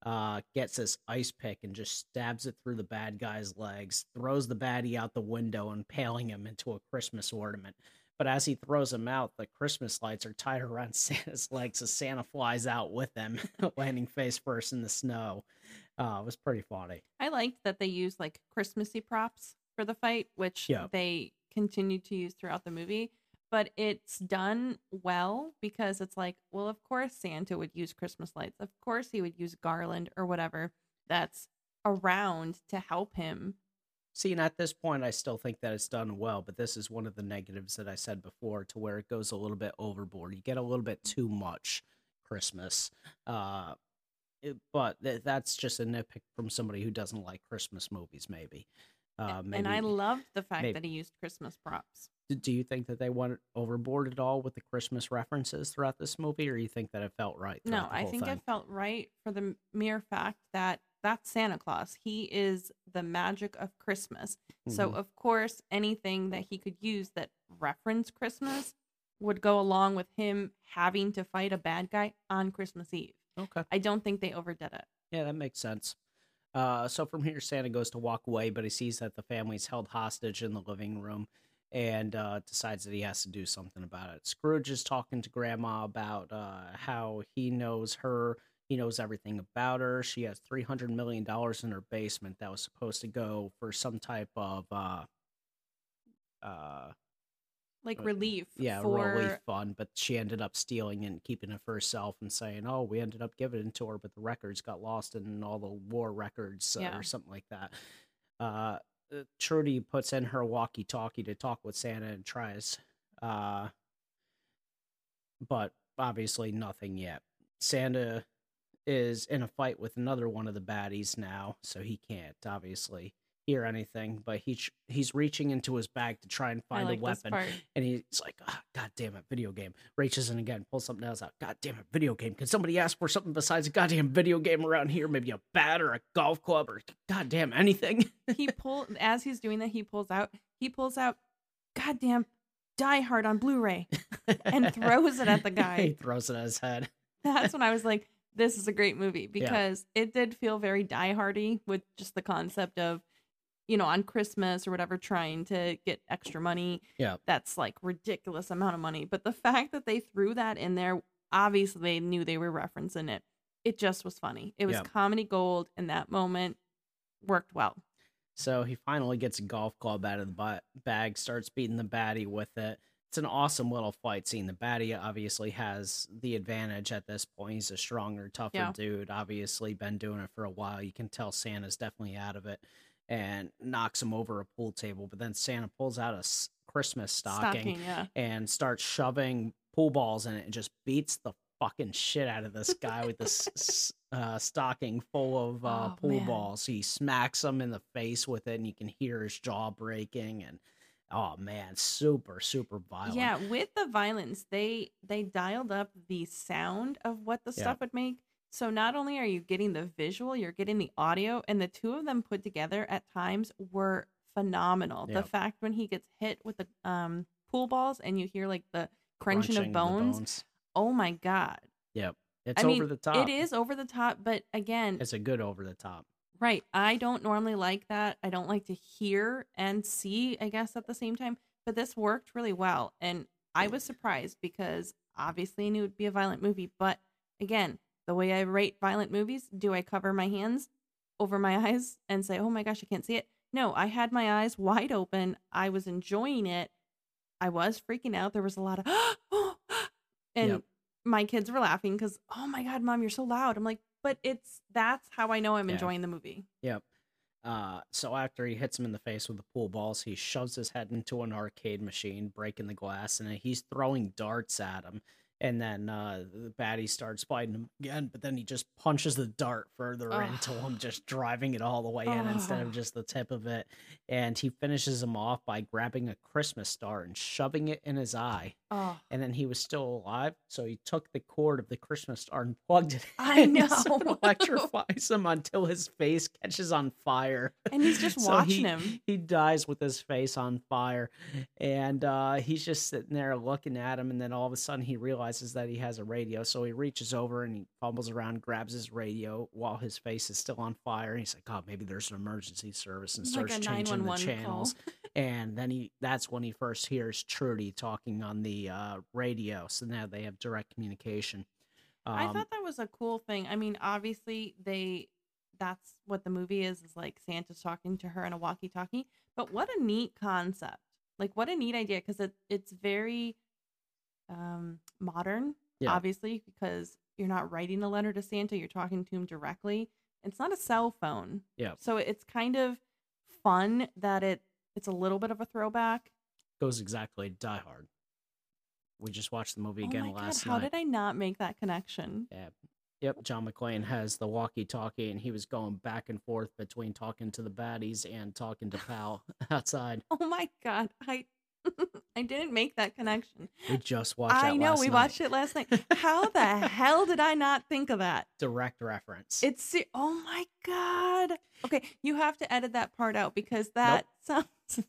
uh, gets this ice pick and just stabs it through the bad guy's legs, throws the baddie out the window, impaling him into a Christmas ornament. But as he throws him out, the Christmas lights are tied around Santa's legs, so Santa flies out with them, landing face first in the snow. Uh, it was pretty funny. I liked that they used like Christmassy props for the fight, which yeah. they... continued to use throughout the movie, but it's done well because it's like, well, of course Santa would use Christmas lights, of course he would use garland or whatever that's around to help him. See, and at this point I still think that it's done well, but this is one of the negatives that I said before, to where it goes a little bit overboard. You get a little bit too much Christmas, uh it, but th- that's just a nitpick from somebody who doesn't like Christmas movies, maybe. Uh, maybe, and I love the fact maybe. that he used Christmas props. Do you think that they went overboard at all with the Christmas references throughout this movie, or you think that it felt right? No, I think thing? it felt right for the mere fact that that's Santa Claus. He is the magic of Christmas. Mm-hmm. So, of course, anything that he could use that referenced Christmas would go along with him having to fight a bad guy on Christmas Eve. Okay. I don't think they overdid it. Yeah, that makes sense. Uh, so from here, Santa goes to walk away, but he sees that the family's held hostage in the living room and uh, decides that he has to do something about it. Scrooge is talking to Grandma about uh, how he knows her. He knows everything about her. She has three hundred million dollars in her basement that was supposed to go for some type of... Uh, uh, like relief. Yeah, for... relief fund, but she ended up stealing and keeping it for herself and saying, oh, we ended up giving it to her, but the records got lost in all the war records yeah. uh, or something like that. Uh, Trudy puts in her walkie-talkie to talk with Santa and tries, uh, but obviously nothing yet. Santa is in a fight with another one of the baddies now, so he can't, obviously, hear anything, but he he's reaching into his bag to try and find like a weapon, and he's like, oh, god damn it, video game. Reaches in again, pulls something else out. God damn it, video game. Can somebody ask for something besides a goddamn video game around here? Maybe a bat or a golf club or goddamn anything. he pull as he's doing that he pulls out he pulls out goddamn Die Hard on Blu-ray and throws it at the guy. He throws it at his head. That's when I was like, this is a great movie, because yeah. it did feel very Die Hardy with just the concept of, you know, on Christmas or whatever, trying to get extra money. Yeah. That's like ridiculous amount of money. But the fact that they threw that in there, obviously they knew they were referencing it. It just was funny. It was yeah. comedy gold, and that moment worked well. So he finally gets a golf club out of the ba- bag, starts beating the baddie with it. it's an awesome little fight scene. The baddie obviously has the advantage at this point. He's a stronger, tougher yeah. dude. Obviously been doing it for a while. You can tell Santa's definitely out of it, and knocks him over a pool table. But then Santa pulls out a Christmas stocking, stocking yeah. and starts shoving pool balls in it and just beats the fucking shit out of this guy with this uh, stocking full of uh, oh, pool man. balls. He smacks him in the face with it, and you can hear his jaw breaking. And oh man, super, super violent. Yeah, with the violence, they they dialed up the sound of what the yeah. stuff would make. So not only are you getting the visual, you're getting the audio, and the two of them put together at times were phenomenal. Yeah. The fact when he gets hit with the um, pool balls and you hear like the crunching, crunching of bones, bones. Oh my God. Yep. It's I over mean, the top. It is over the top, but again, it's a good over the top. Right. I don't normally like that. I don't like to hear and see, I guess, at the same time, but this worked really well. And I was surprised because obviously I knew it would be a violent movie, but again, the way I rate violent movies, do I cover my hands over my eyes and say, oh my gosh, I can't see it? No, I had my eyes wide open. I was enjoying it. I was freaking out. There was a lot of, oh, and yep. my kids were laughing because, oh my God, Mom, you're so loud. I'm like, but it's, that's how I know I'm yeah. enjoying the movie. Yep. Uh, so after he hits him in the face with the pool balls, he shoves his head into an arcade machine, breaking the glass, and he's throwing darts at him. And then uh, the baddie starts fighting him again, but then he just punches the dart further Ugh. into him, just driving it all the way in Ugh. instead of just the tip of it. And he finishes him off by grabbing a Christmas star and shoving it in his eye. Ugh. And then he was still alive, so he took the cord of the Christmas star and plugged it I in. I know. So it electrifies him until his face catches on fire. And he's just so watching he, him. He dies with his face on fire. And uh, he's just sitting there looking at him, and then all of a sudden he realizes that he has a radio, so he reaches over and he fumbles around, grabs his radio while his face is still on fire, and he's like, oh, maybe there's an emergency service, and starts like changing the channels call. And then he that's when he first hears Trudy talking on the uh radio, so now they have direct communication. um, I thought that was a cool thing. I mean, obviously they that's what the movie is is like Santa's talking to her in a walkie-talkie, but what a neat concept, like what a neat idea, because it, it's very Um, modern, yeah. obviously, because you're not writing a letter to Santa, you're talking to him directly. It's not a cell phone. Yeah. So it's kind of fun that it it's a little bit of a throwback. Goes exactly Die Hard. We just watched the movie again oh my last God, how night. How did I not make that connection? Yeah. Yep, John McClane has the walkie-talkie, and he was going back and forth between talking to the baddies and talking to Pal outside. Oh my God, I I didn't make that connection. We just watched it last night. I know, we watched it last night. How the hell did I not think of that? Direct reference. It's, oh my God. Okay, you have to edit that part out because that nope. sounds,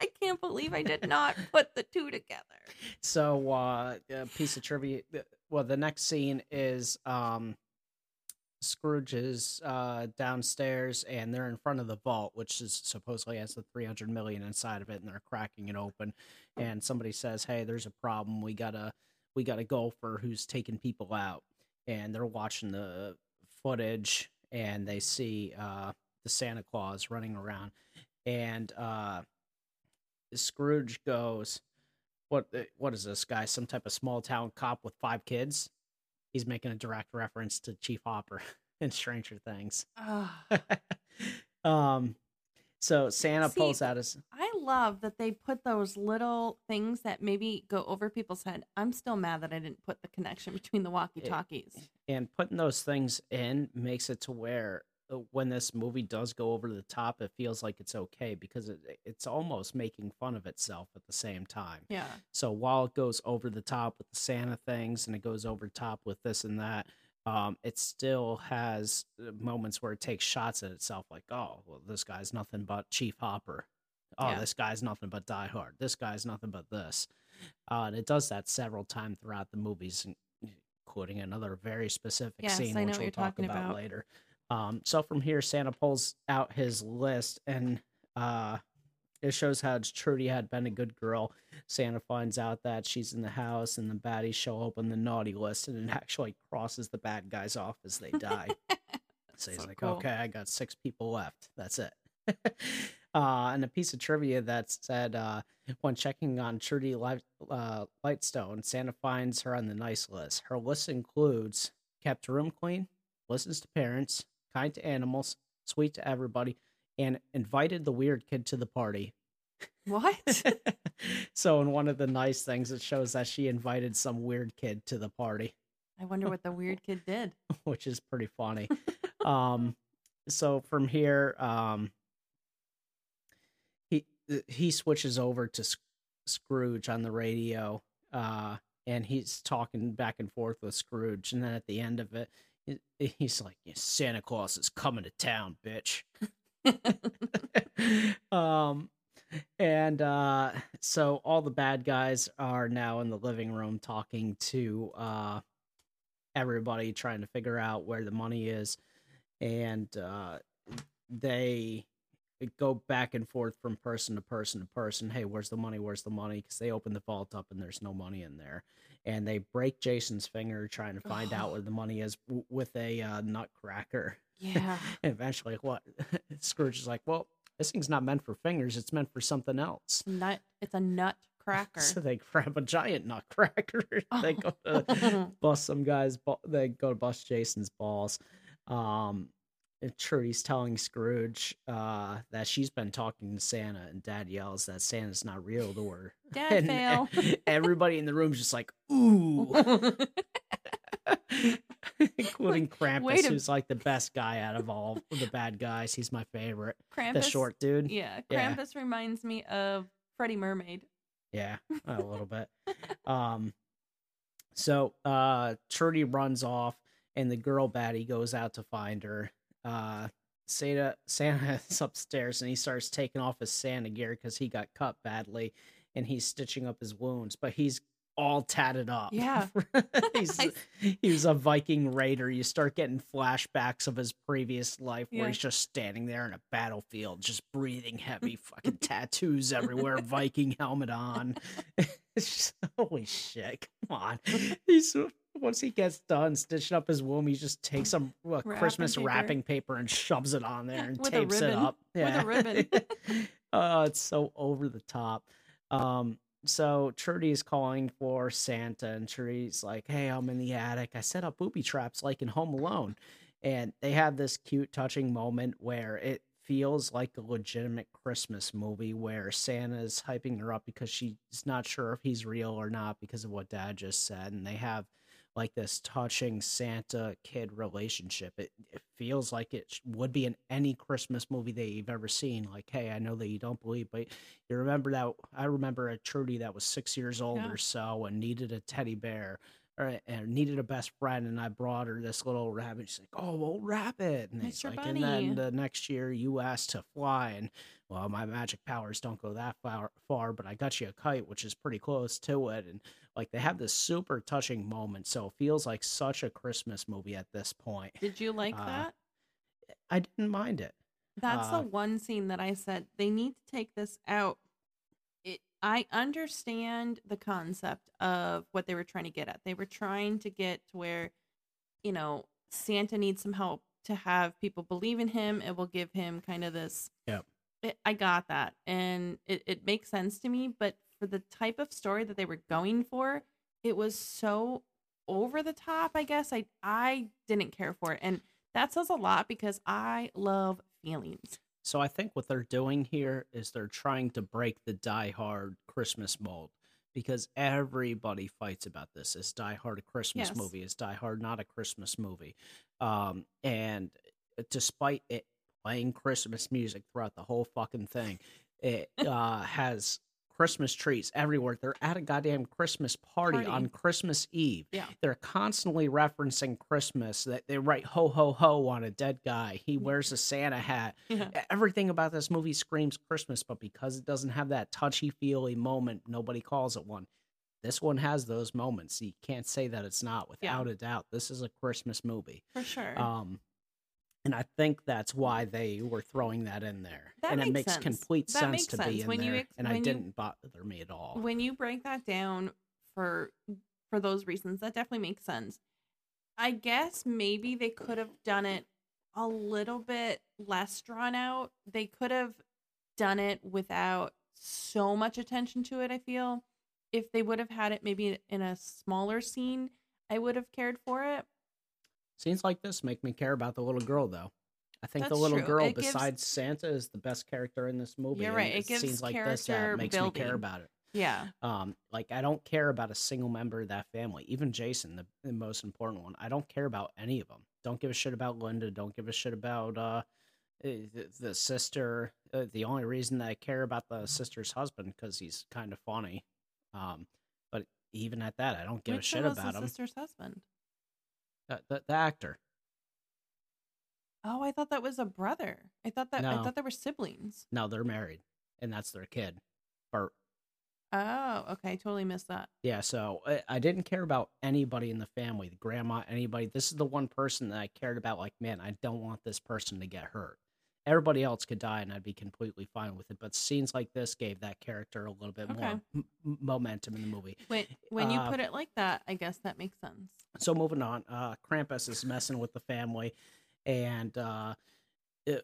I can't believe I did not put the two together. So, uh, a piece of trivia. Well, the next scene is um, Scrooge is uh, downstairs, and they're in front of the vault, which is supposedly has the three hundred million inside of it, and they're cracking it open. And somebody says, "Hey, there's a problem. We gotta, we gotta go for who's taking people out." And they're watching the footage, and they see uh, the Santa Claus running around, and uh, Scrooge goes, "What? What is this guy? Some type of small town cop with five kids?" He's making a direct reference to Chief Hopper in Stranger Things. Oh. um, so Santa See, pulls out his... I love that they put those little things that maybe go over people's head. I'm still mad that I didn't put the connection between the walkie-talkies. It, and putting those things in makes it to where when this movie does go over the top, it feels like it's okay because it, it's almost making fun of itself at the same time. Yeah. So while it goes over the top with the Santa things and it goes over top with this and that, um, it still has moments where it takes shots at itself. Like, oh, well, this guy's nothing but Chief Hopper. Oh, yeah. This guy's nothing but Die Hard. This guy's nothing but this. Uh, and it does that several times throughout the movies, including another very specific yes, scene, I know which we'll talk about, about later. Um, so from here, Santa pulls out his list, and uh, it shows how Trudy had been a good girl. Santa finds out that she's in the house, and the baddies show up on the naughty list, and it actually crosses the bad guys off as they die. So he's so like, cool. Okay, I got six people left. That's it. Uh, and a piece of trivia that said, uh, when checking on Trudy Light, uh, Lightstone, Santa finds her on the nice list. Her list includes kept room clean, listens to parents, kind to animals, sweet to everybody, and invited the weird kid to the party. What? So in one of the nice things, it shows that she invited some weird kid to the party. I wonder what the weird kid did. Which is pretty funny. um, so from here... Um, He switches over to Sc- Scrooge on the radio, uh, and he's talking back and forth with Scrooge. And then at the end of it, he, he's like, yeah, Santa Claus is coming to town, bitch. um, and uh, so all the bad guys are now in the living room talking to uh, everybody, trying to figure out where the money is. And uh, they... go back and forth from person to person to person. Hey, where's the money? Where's the money? Because they open the vault up and there's no money in there. And they break Jason's finger trying to find oh. out where the money is with a uh, nutcracker. Yeah. And eventually, what? Scrooge is like, well, this thing's not meant for fingers. It's meant for something else. Nut. It's a nutcracker. So they grab a giant nutcracker. Oh. They go to bust some guys. They go to bust Jason's balls. Um. And Trudy's telling Scrooge uh, that she's been talking to Santa, and Dad yells that Santa's not real to her. Dad and fail. Everybody in the room's just like, ooh. Including Krampus, Wait a... who's like the best guy out of all the bad guys. He's my favorite. Krampus, the short dude. Yeah, Krampus yeah. reminds me of Freddie Mermaid. Yeah, a little bit. Um, so uh, Trudy runs off, and the girl baddie goes out to find her. Uh, Santa, Santa's upstairs, and he starts taking off his Santa gear because he got cut badly, and he's stitching up his wounds, but he's all tatted up. Yeah. he's, he was a Viking raider. You start getting flashbacks of his previous life yeah. where he's just standing there in a battlefield, just breathing heavy, fucking tattoos everywhere, Viking helmet on. It's just, holy shit, come on. He's Once he gets done stitching up his womb, he just takes some uh, wrapping Christmas paper. wrapping paper and shoves it on there and With tapes it up. Yeah. With a ribbon. uh, it's so over the top. Um, so Trudy's calling for Santa, and Trudy's like, hey, I'm in the attic. I set up booby traps like in Home Alone. And they have this cute, touching moment where it feels like a legitimate Christmas movie where Santa's hyping her up because she's not sure if he's real or not because of what Dad just said. And they have like this touching Santa kid relationship. It, it feels like it would be in any Christmas movie that you've ever seen. Like, hey, I know that you don't believe, but you remember that. I remember a Trudy that was six years old yeah. or so and needed a teddy bear or, and needed a best friend. And I brought her this little rabbit. She's like, oh, well, rabbit. And it's like, bunny. And then the next year you asked to fly. And well, my magic powers don't go that far, far, but I got you a kite, which is pretty close to it. And like they have this super touching moment, so it feels like such a Christmas movie at this point. Did you like uh, that? I didn't mind it. That's uh, the one scene that I said they need to take this out. It. I understand the concept of what they were trying to get at. They were trying to get to where, you know, Santa needs some help to have people believe in him. It will give him kind of this. Yep. It, I got that, and it, it makes sense to me, but. For the type of story that they were going for, it was so over the top, I guess. I I didn't care for it. And that says a lot because I love feelings. So I think what they're doing here is they're trying to break the Die Hard Christmas mold because everybody fights about this. Is Die Hard a Christmas yes. movie? Is Die Hard not a Christmas movie? Um, and despite it playing Christmas music throughout the whole fucking thing, it uh, has... Christmas trees everywhere. They're at a goddamn Christmas party, party. on Christmas Eve. Yeah. They're constantly referencing Christmas. That they write ho ho ho on a dead guy. He wears a Santa hat. Yeah. Everything about this movie screams Christmas, but because it doesn't have that touchy-feely moment, nobody calls it one. This one has those moments. You can't say that it's not. Without yeah. a doubt, this is a Christmas movie. For sure. Um, And I think that's why they were throwing that in there. That and it makes, makes sense. complete that sense makes to sense. be in when there. You ex- and I didn't you, bother me at all. When you break that down for for those reasons, that definitely makes sense. I guess maybe they could have done it a little bit less drawn out. They could have done it without so much attention to it, I feel. If they would have had it maybe in a smaller scene, I would have cared for it. Scenes like this make me care about the little girl, though. I think That's the little true. girl, it besides gives... Santa, is the best character in this movie. You're right. It gives scenes like this that makes building. me care about it. Yeah. Um, like, I don't care about a single member of that family. Even Jason, the, the most important one. I don't care about any of them. Don't give a shit about Linda. Don't give a shit about uh, the, the sister. Uh, the only reason that I care about the sister's husband, because he's kind of funny. Um, but even at that, I don't give Which a shit about him. Who was the sister's husband? The, the, the actor. Oh, I thought that was a brother. I thought that no. I thought they were siblings. No, they're married, and that's their kid, Bert. Oh, okay. Totally missed that. Yeah, so I, I didn't care about anybody in the family, the grandma, anybody. This is the one person that I cared about. Like, man, I don't want this person to get hurt. Everybody else could die, and I'd be completely fine with it. But scenes like this gave that character a little bit okay. more m- momentum in the movie. When, when you uh, put it like that, I guess that makes sense. So moving on, uh, Krampus is messing with the family, and uh, it,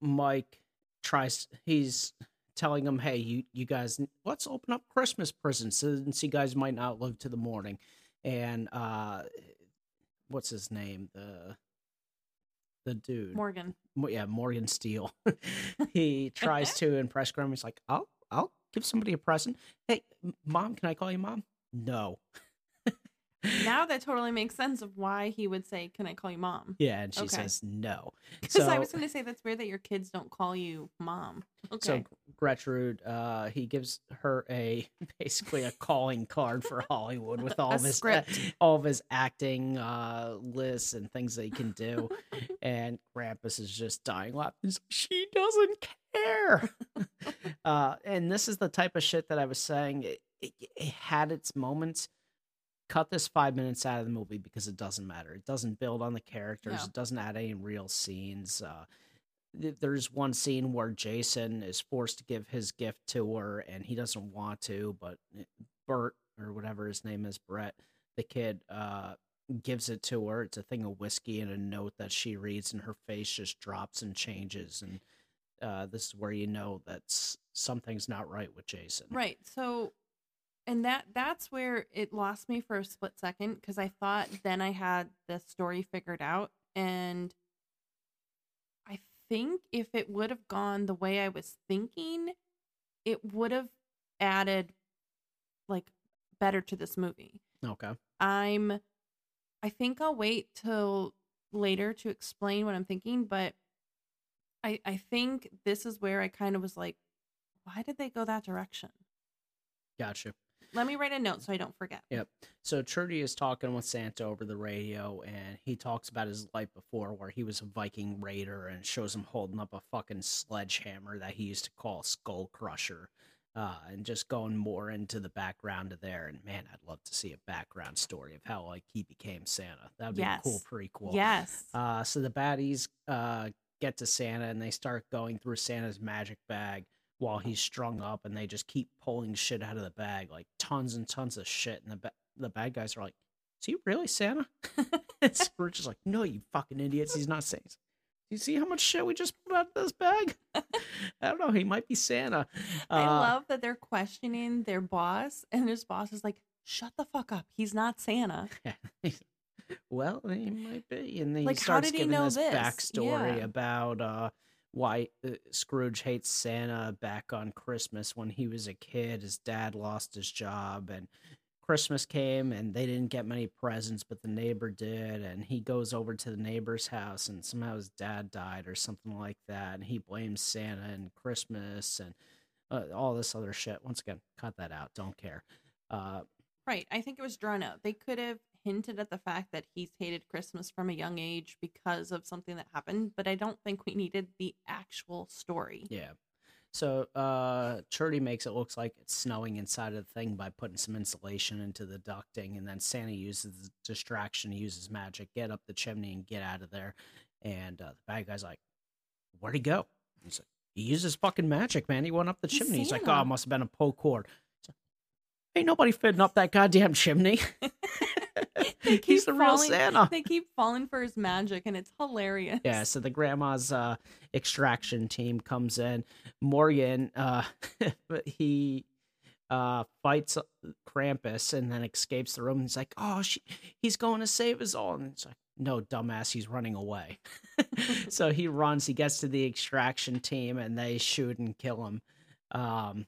Mike tries. He's telling them, "Hey, you, you guys, let's open up Christmas presents since you guys might not live to the morning." And uh, what's his name? The The dude. Morgan. Yeah, Morgan Steele. He tries to impress Grandma. He's like, I'll, I'll give somebody a present. Hey, Mom, can I call you Mom? No. Now that totally makes sense of why he would say, can I call you Mom? Yeah, and she okay. says no. Because so, I was going to say, that's weird that your kids don't call you Mom. Okay. So Gertrude, uh, he gives her a basically a calling card for Hollywood with all of his uh, all of his acting uh, lists and things that he can do. And Krampus is just dying laughing. She doesn't care. uh, and this is the type of shit that I was saying. It, it, it had its moments. Cut this five minutes out of the movie because it doesn't matter. It doesn't build on the characters. No. It doesn't add any real scenes. Uh, th- there's one scene where Jason is forced to give his gift to her, and he doesn't want to, but Bert, or whatever his name is, Brett, the kid, uh, gives it to her. It's a thing of whiskey and a note that she reads, and her face just drops and changes. And uh, this is where you know that something's not right with Jason. Right, so... And that that's where it lost me for a split second, because I thought then I had the story figured out. And I think if it would have gone the way I was thinking, it would have added, like, better to this movie. Okay. I'm, I think I'll wait till later to explain what I'm thinking, but I I think this is where I kind of was like, why did they go that direction? Gotcha. Let me write a note so I don't forget. Yep. So Trudy is talking with Santa over the radio, and he talks about his life before where he was a Viking raider, and shows him holding up a fucking sledgehammer that he used to call Skull Crusher, uh, and just going more into the background of there. And man, I'd love to see a background story of how like he became Santa. That would be yes. a cool prequel. Yes. Uh, so the baddies uh, get to Santa, and they start going through Santa's magic bag while he's strung up, and they just keep pulling shit out of the bag, like tons and tons of shit. And the ba- the bad guys are like, is he really Santa? And we're just like, no, you fucking idiots. He's not Santa. You see how much shit we just put out of this bag? I don't know. He might be Santa. Uh, I love that they're questioning their boss, and his boss is like, shut the fuck up. He's not Santa. Well, he might be. And then like, he starts giving this, this backstory yeah. about... uh why uh, Scrooge hates Santa back on Christmas when he was a kid. His dad lost his job, and Christmas came, and they didn't get many presents, but the neighbor did, and he goes over to the neighbor's house, and somehow his dad died or something like that, and he blames Santa and Christmas and uh, all this other shit. Once again, cut that out. Don't care. Uh, right. I think it was drawn out. They could have hinted at the fact that he's hated Christmas from a young age because of something that happened, but I don't think we needed the actual story. Yeah. So uh Trudy makes it look like it's snowing inside of the thing by putting some insulation into the ducting, and then Santa uses the distraction, uses magic, get up the chimney and get out of there. And uh, the bad guy's like, where'd he go? He's like, he uses fucking magic, man. He went up the he's chimney. Santa. He's like, oh, it must have been a pull cord. Like, ain't nobody fitting up that goddamn chimney. They keep He's the falling, real Santa. They keep falling for his magic, and it's hilarious. Yeah, so the grandma's uh, extraction team comes in. Morgan, uh, he uh, fights Krampus and then escapes the room. And he's like, oh, she, he's going to save us all. And it's like, no, dumbass, he's running away. So he runs, he gets to the extraction team, and they shoot and kill him. Um,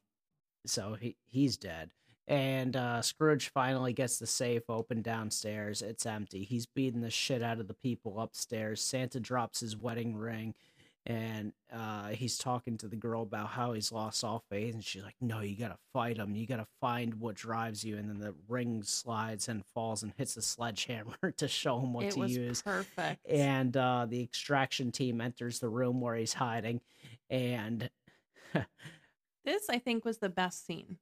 so he, he's dead. And uh, Scrooge finally gets the safe open downstairs. It's empty. He's beating the shit out of the people upstairs. Santa drops his wedding ring, and uh, he's talking to the girl about how he's lost all faith. And she's like, no, you got to fight him. You got to find what drives you. And then the ring slides and falls and hits a sledgehammer to show him what it to was use. Perfect. And uh, the extraction team enters the room where he's hiding. And this, I think, was the best scene.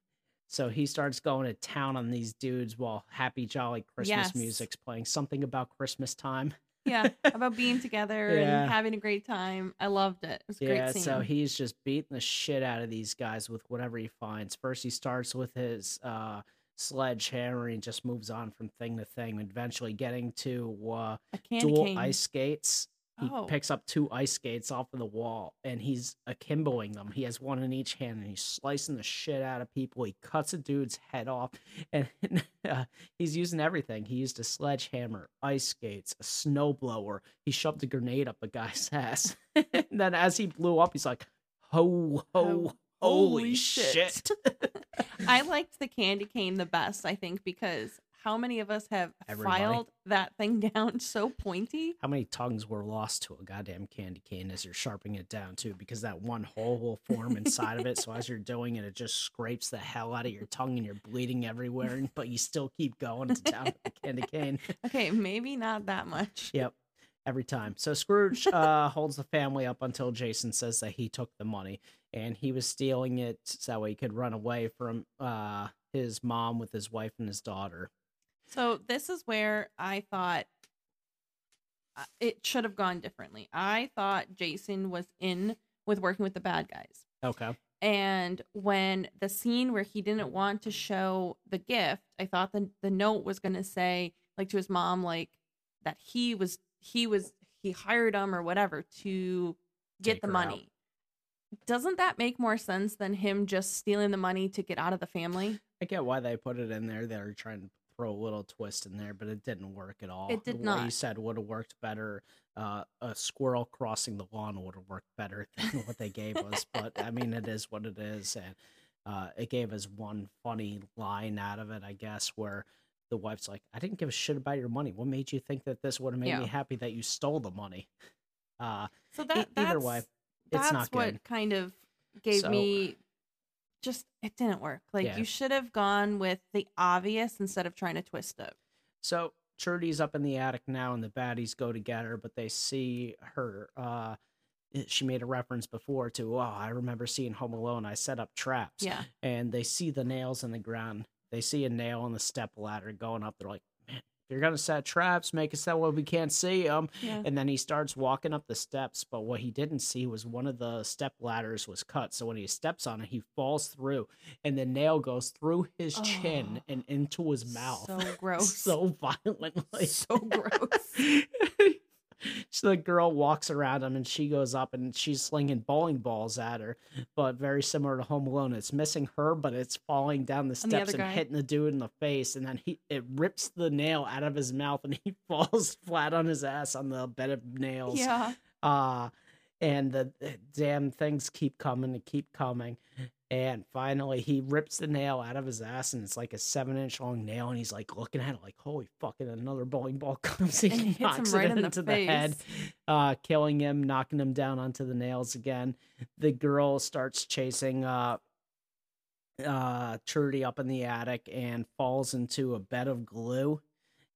So he starts going to town on these dudes while happy, jolly Christmas yes. music's playing. Something about Christmas time. Yeah, about being together yeah. and having a great time. I loved it. It was a yeah, great scene. So he's just beating the shit out of these guys with whatever he finds. First, he starts with his uh, sledgehammer and just moves on from thing to thing, eventually getting to uh, dual cane. ice skates. He oh. picks up two ice skates off of the wall, and he's akimboing them. He has one in each hand, and he's slicing the shit out of people. He cuts a dude's head off, and uh, he's using everything. He used a sledgehammer, ice skates, a snowblower. He shoved a grenade up a guy's ass. And then as he blew up, he's like, ho, ho, oh, holy shit. shit. I liked the candy cane the best, I think, because... how many of us have Everybody. filed that thing down so pointy? How many tongues were lost to a goddamn candy cane as you're sharpening it down, too? Because that one hole will form inside of it. So as you're doing it, it just scrapes the hell out of your tongue and you're bleeding everywhere. But you still keep going to town with the candy cane. Okay, maybe not that much. Yep, every time. So Scrooge uh, holds the family up until Jason says that he took the money. And he was stealing it so that way he could run away from uh, his mom with his wife and his daughter. So this is where I thought it should have gone differently. I thought Jason was in with working with the bad guys. Okay. And when the scene where he didn't want to show the gift, I thought the, the note was going to say, like, to his mom, like, that he was, he was, he hired him or whatever to get Take the money. Out. Doesn't that make more sense than him just stealing the money to get out of the family? I get why they put it in there. They're trying to a little twist in there, but it didn't work at all. It did the not. What you said would have worked better. Uh, a squirrel crossing the lawn would have worked better than what they gave us. But I mean, it is what it is, and uh, it gave us one funny line out of it, I guess, where the wife's like, "I didn't give a shit about your money. What made you think that this would have made yeah. me happy that you stole the money?" Uh, so that e- that's, either way, it's that's not good. What kind of gave so, me. Just, it didn't work. Like, yeah. you should have gone with the obvious instead of trying to twist it. So, Trudy's up in the attic now, and the baddies go to get her, but they see her. Uh, she made a reference before to, oh, I remember seeing Home Alone. I set up traps. Yeah. And they see the nails in the ground. They see a nail on the step ladder going up. They're like, man, you're going to set traps, make us that way we can't see them. Yeah. And then he starts walking up the steps. But what he didn't see was one of the step ladders was cut. So when he steps on it, he falls through and the nail goes through his oh, chin and into his mouth. So gross. So violently. So gross. So the girl walks around him and she goes up and she's slinging bowling balls at her. But very similar to Home Alone, it's missing her, but it's falling down the steps and, and hitting the dude in the face. And then he it rips the nail out of his mouth and he falls flat on his ass on the bed of nails. Yeah. Uh, and the, the damn things keep coming and keep coming. And finally, he rips the nail out of his ass, and it's like a seven-inch long nail, and he's like looking at it like, holy fuck, and another bowling ball comes and, and he knocks him right it in into the, the head, uh, killing him, knocking him down onto the nails again. The girl starts chasing uh, uh, Trudy up in the attic and falls into a bed of glue.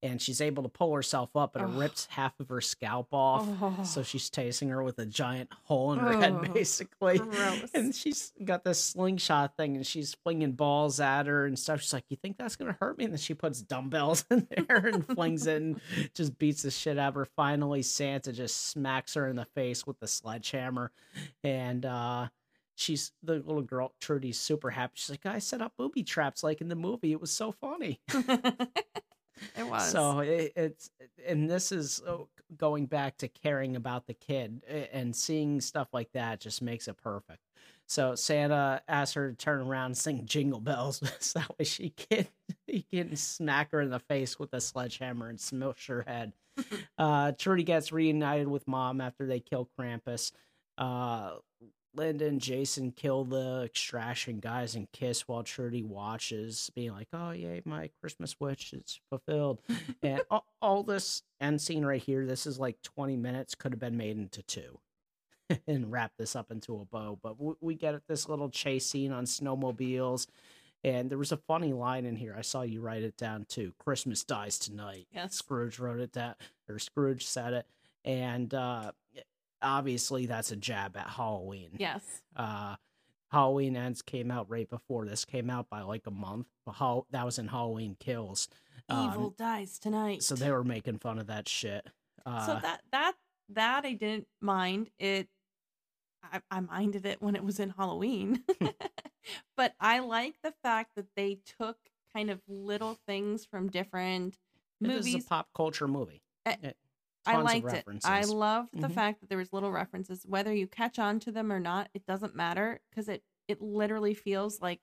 And she's able to pull herself up, and it oh. rips half of her scalp off. Oh. So she's chasing her with a giant hole in her oh. head, basically. Gross. And she's got this slingshot thing, and she's flinging balls at her and stuff. She's like, you think that's going to hurt me? And then she puts dumbbells in there and flings it and just beats the shit out of her. Finally, Santa just smacks her in the face with the sledgehammer. And uh, she's the little girl, Trudy's super happy. She's like, I set up booby traps like in the movie. It was so funny. It was. So it, it's, and this is going back to caring about the kid, and seeing stuff like that just makes it perfect. So Santa asked her to turn around and sing Jingle Bells. So that way she can, he can smack her in the face with a sledgehammer and smush her head. uh, Trudy gets reunited with Mom after they kill Krampus. Uh, Linda and Jason kill the extraction guys and kiss while Trudy watches, being like, oh, yay, my Christmas wish is fulfilled. And all, all this end scene right here, this is like twenty minutes, could have been made into two and wrap this up into a bow. But w- we get this little chase scene on snowmobiles. And there was a funny line in here. I saw you write it down too. Christmas dies tonight. Yes. Scrooge wrote it down, or Scrooge said it. And, uh, obviously, that's a jab at Halloween. Yes. Uh, Halloween Ends came out right before this came out by like a month. But that was in Halloween Kills. Um, Evil dies tonight. So they were making fun of that shit. Uh, so that that that I didn't mind it. I, I minded it when it was in Halloween, but I like the fact that they took kind of little things from different movies. This is a pop culture movie. Uh, it, I liked it. I loved the mm-hmm. fact that there was little references, whether you catch on to them or not. It doesn't matter because it, it literally feels like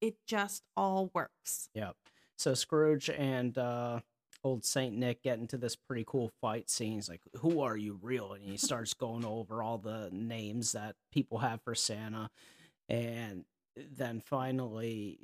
it just all works. Yep. So Scrooge and uh, old Saint Nick get into this pretty cool fight scene. He's like, who are you real? And he starts going over all the names that people have for Santa. And then finally,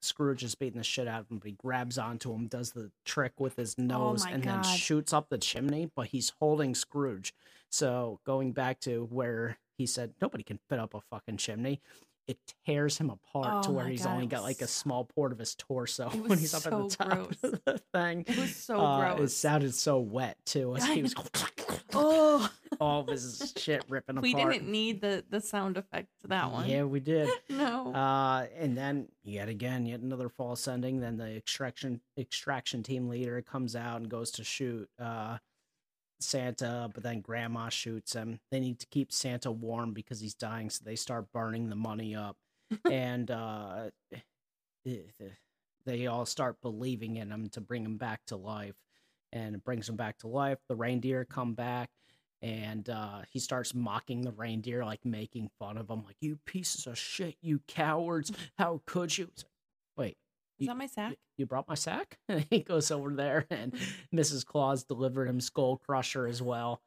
Scrooge is beating the shit out of him, but he grabs onto him, does the trick with his nose, oh and God. Then shoots up the chimney, but he's holding Scrooge. So going back to where he said, nobody can fit up a fucking chimney, it tears him apart oh to where he's God. only got like a small part of his torso when he's so up at the top gross. of the thing. It was so uh, gross. It sounded so wet, too, as he was oh. all of his shit ripping we apart. We didn't need the, the sound effect to that one. Yeah, we did. No. Uh, and then, yet again, yet another false ending. Then the extraction extraction team leader comes out and goes to shoot uh, Santa, but then Grandma shoots him. They need to keep Santa warm because he's dying, so they start burning the money up. And uh, they all start believing in him to bring him back to life. And it brings him back to life. The reindeer come back, and uh, he starts mocking the reindeer, like making fun of him, like, you pieces of shit, you cowards, how could you? He's like, wait. Is that my sack? You brought my sack? And he goes over there, and Missus Claus delivered him Skull Crusher as well.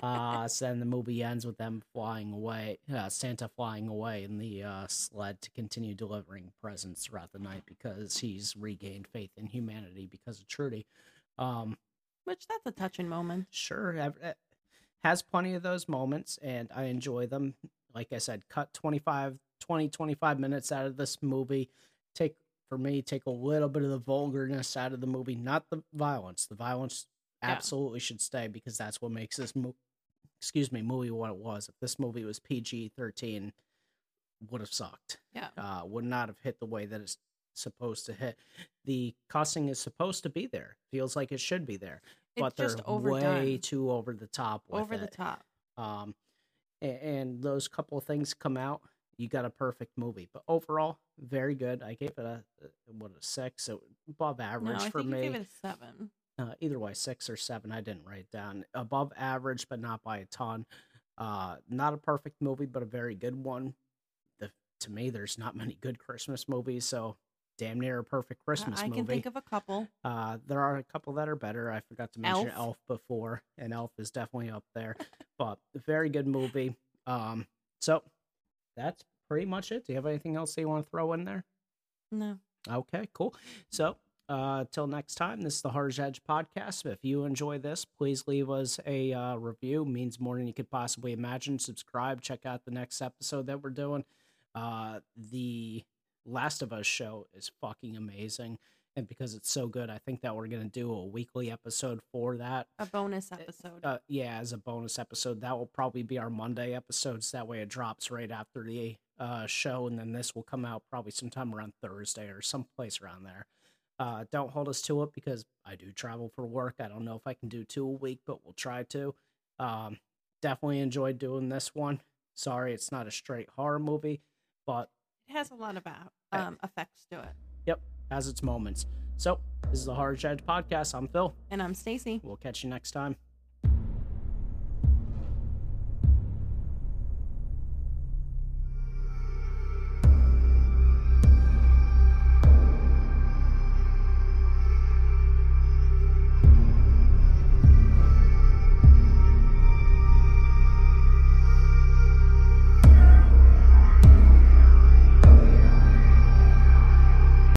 Uh, so then the movie ends with them flying away, uh, Santa flying away in the uh, sled to continue delivering presents throughout the night because he's regained faith in humanity because of Trudy. Um, Which, that's a touching moment. Sure. It has plenty of those moments, and I enjoy them. Like I said, cut twenty-five, twenty, twenty-five minutes out of this movie. Take... For me, take a little bit of the vulgarness out of the movie, not the violence. The violence absolutely yeah. should stay because that's what makes this mo- excuse me, movie what it was. If this movie was P G thirteen, would have sucked. Yeah, uh, would not have hit the way that it's supposed to hit. The cussing is supposed to be there. Feels like it should be there, it's but they're overdone. way too over the top. With over it. the top. Um, and, and those couple of things come out. You got a perfect movie, but overall, very good. I gave it a what a six, so above average no, for me. I think you gave it a seven. Uh, either way, six or seven. I didn't write it down. Above average, but not by a ton. Uh, not a perfect movie, but a very good one. The, to me, there's not many good Christmas movies, so damn near a perfect Christmas uh, I movie. I can think of a couple. Uh, there are a couple that are better. I forgot to mention Elf, Elf before, and Elf is definitely up there. But very good movie. Um, so. That's pretty much it. Do you have anything else that you want to throw in there? No. Okay, cool. So, uh, till next time, this is the Harz Edge podcast. If you enjoy this, please leave us a uh, review. It means more than you could possibly imagine. Subscribe. Check out the next episode that we're doing. Uh, the Last of Us show is fucking amazing. And because it's so good, I think that we're going to do a weekly episode for that. A bonus episode. Uh, yeah, as a bonus episode. That will probably be our Monday episodes. That way it drops right after the uh, show. And then this will come out probably sometime around Thursday or someplace around there. Uh, don't hold us to it because I do travel for work. I don't know if I can do two a week, but we'll try to. Um, definitely enjoyed doing this one. Sorry, it's not a straight horror movie, but it has a lot of um, effects to it. Yep. Has its moments. So, this is the Harz Edge podcast. I'm Phil. And I'm Stacy. We'll catch you next time.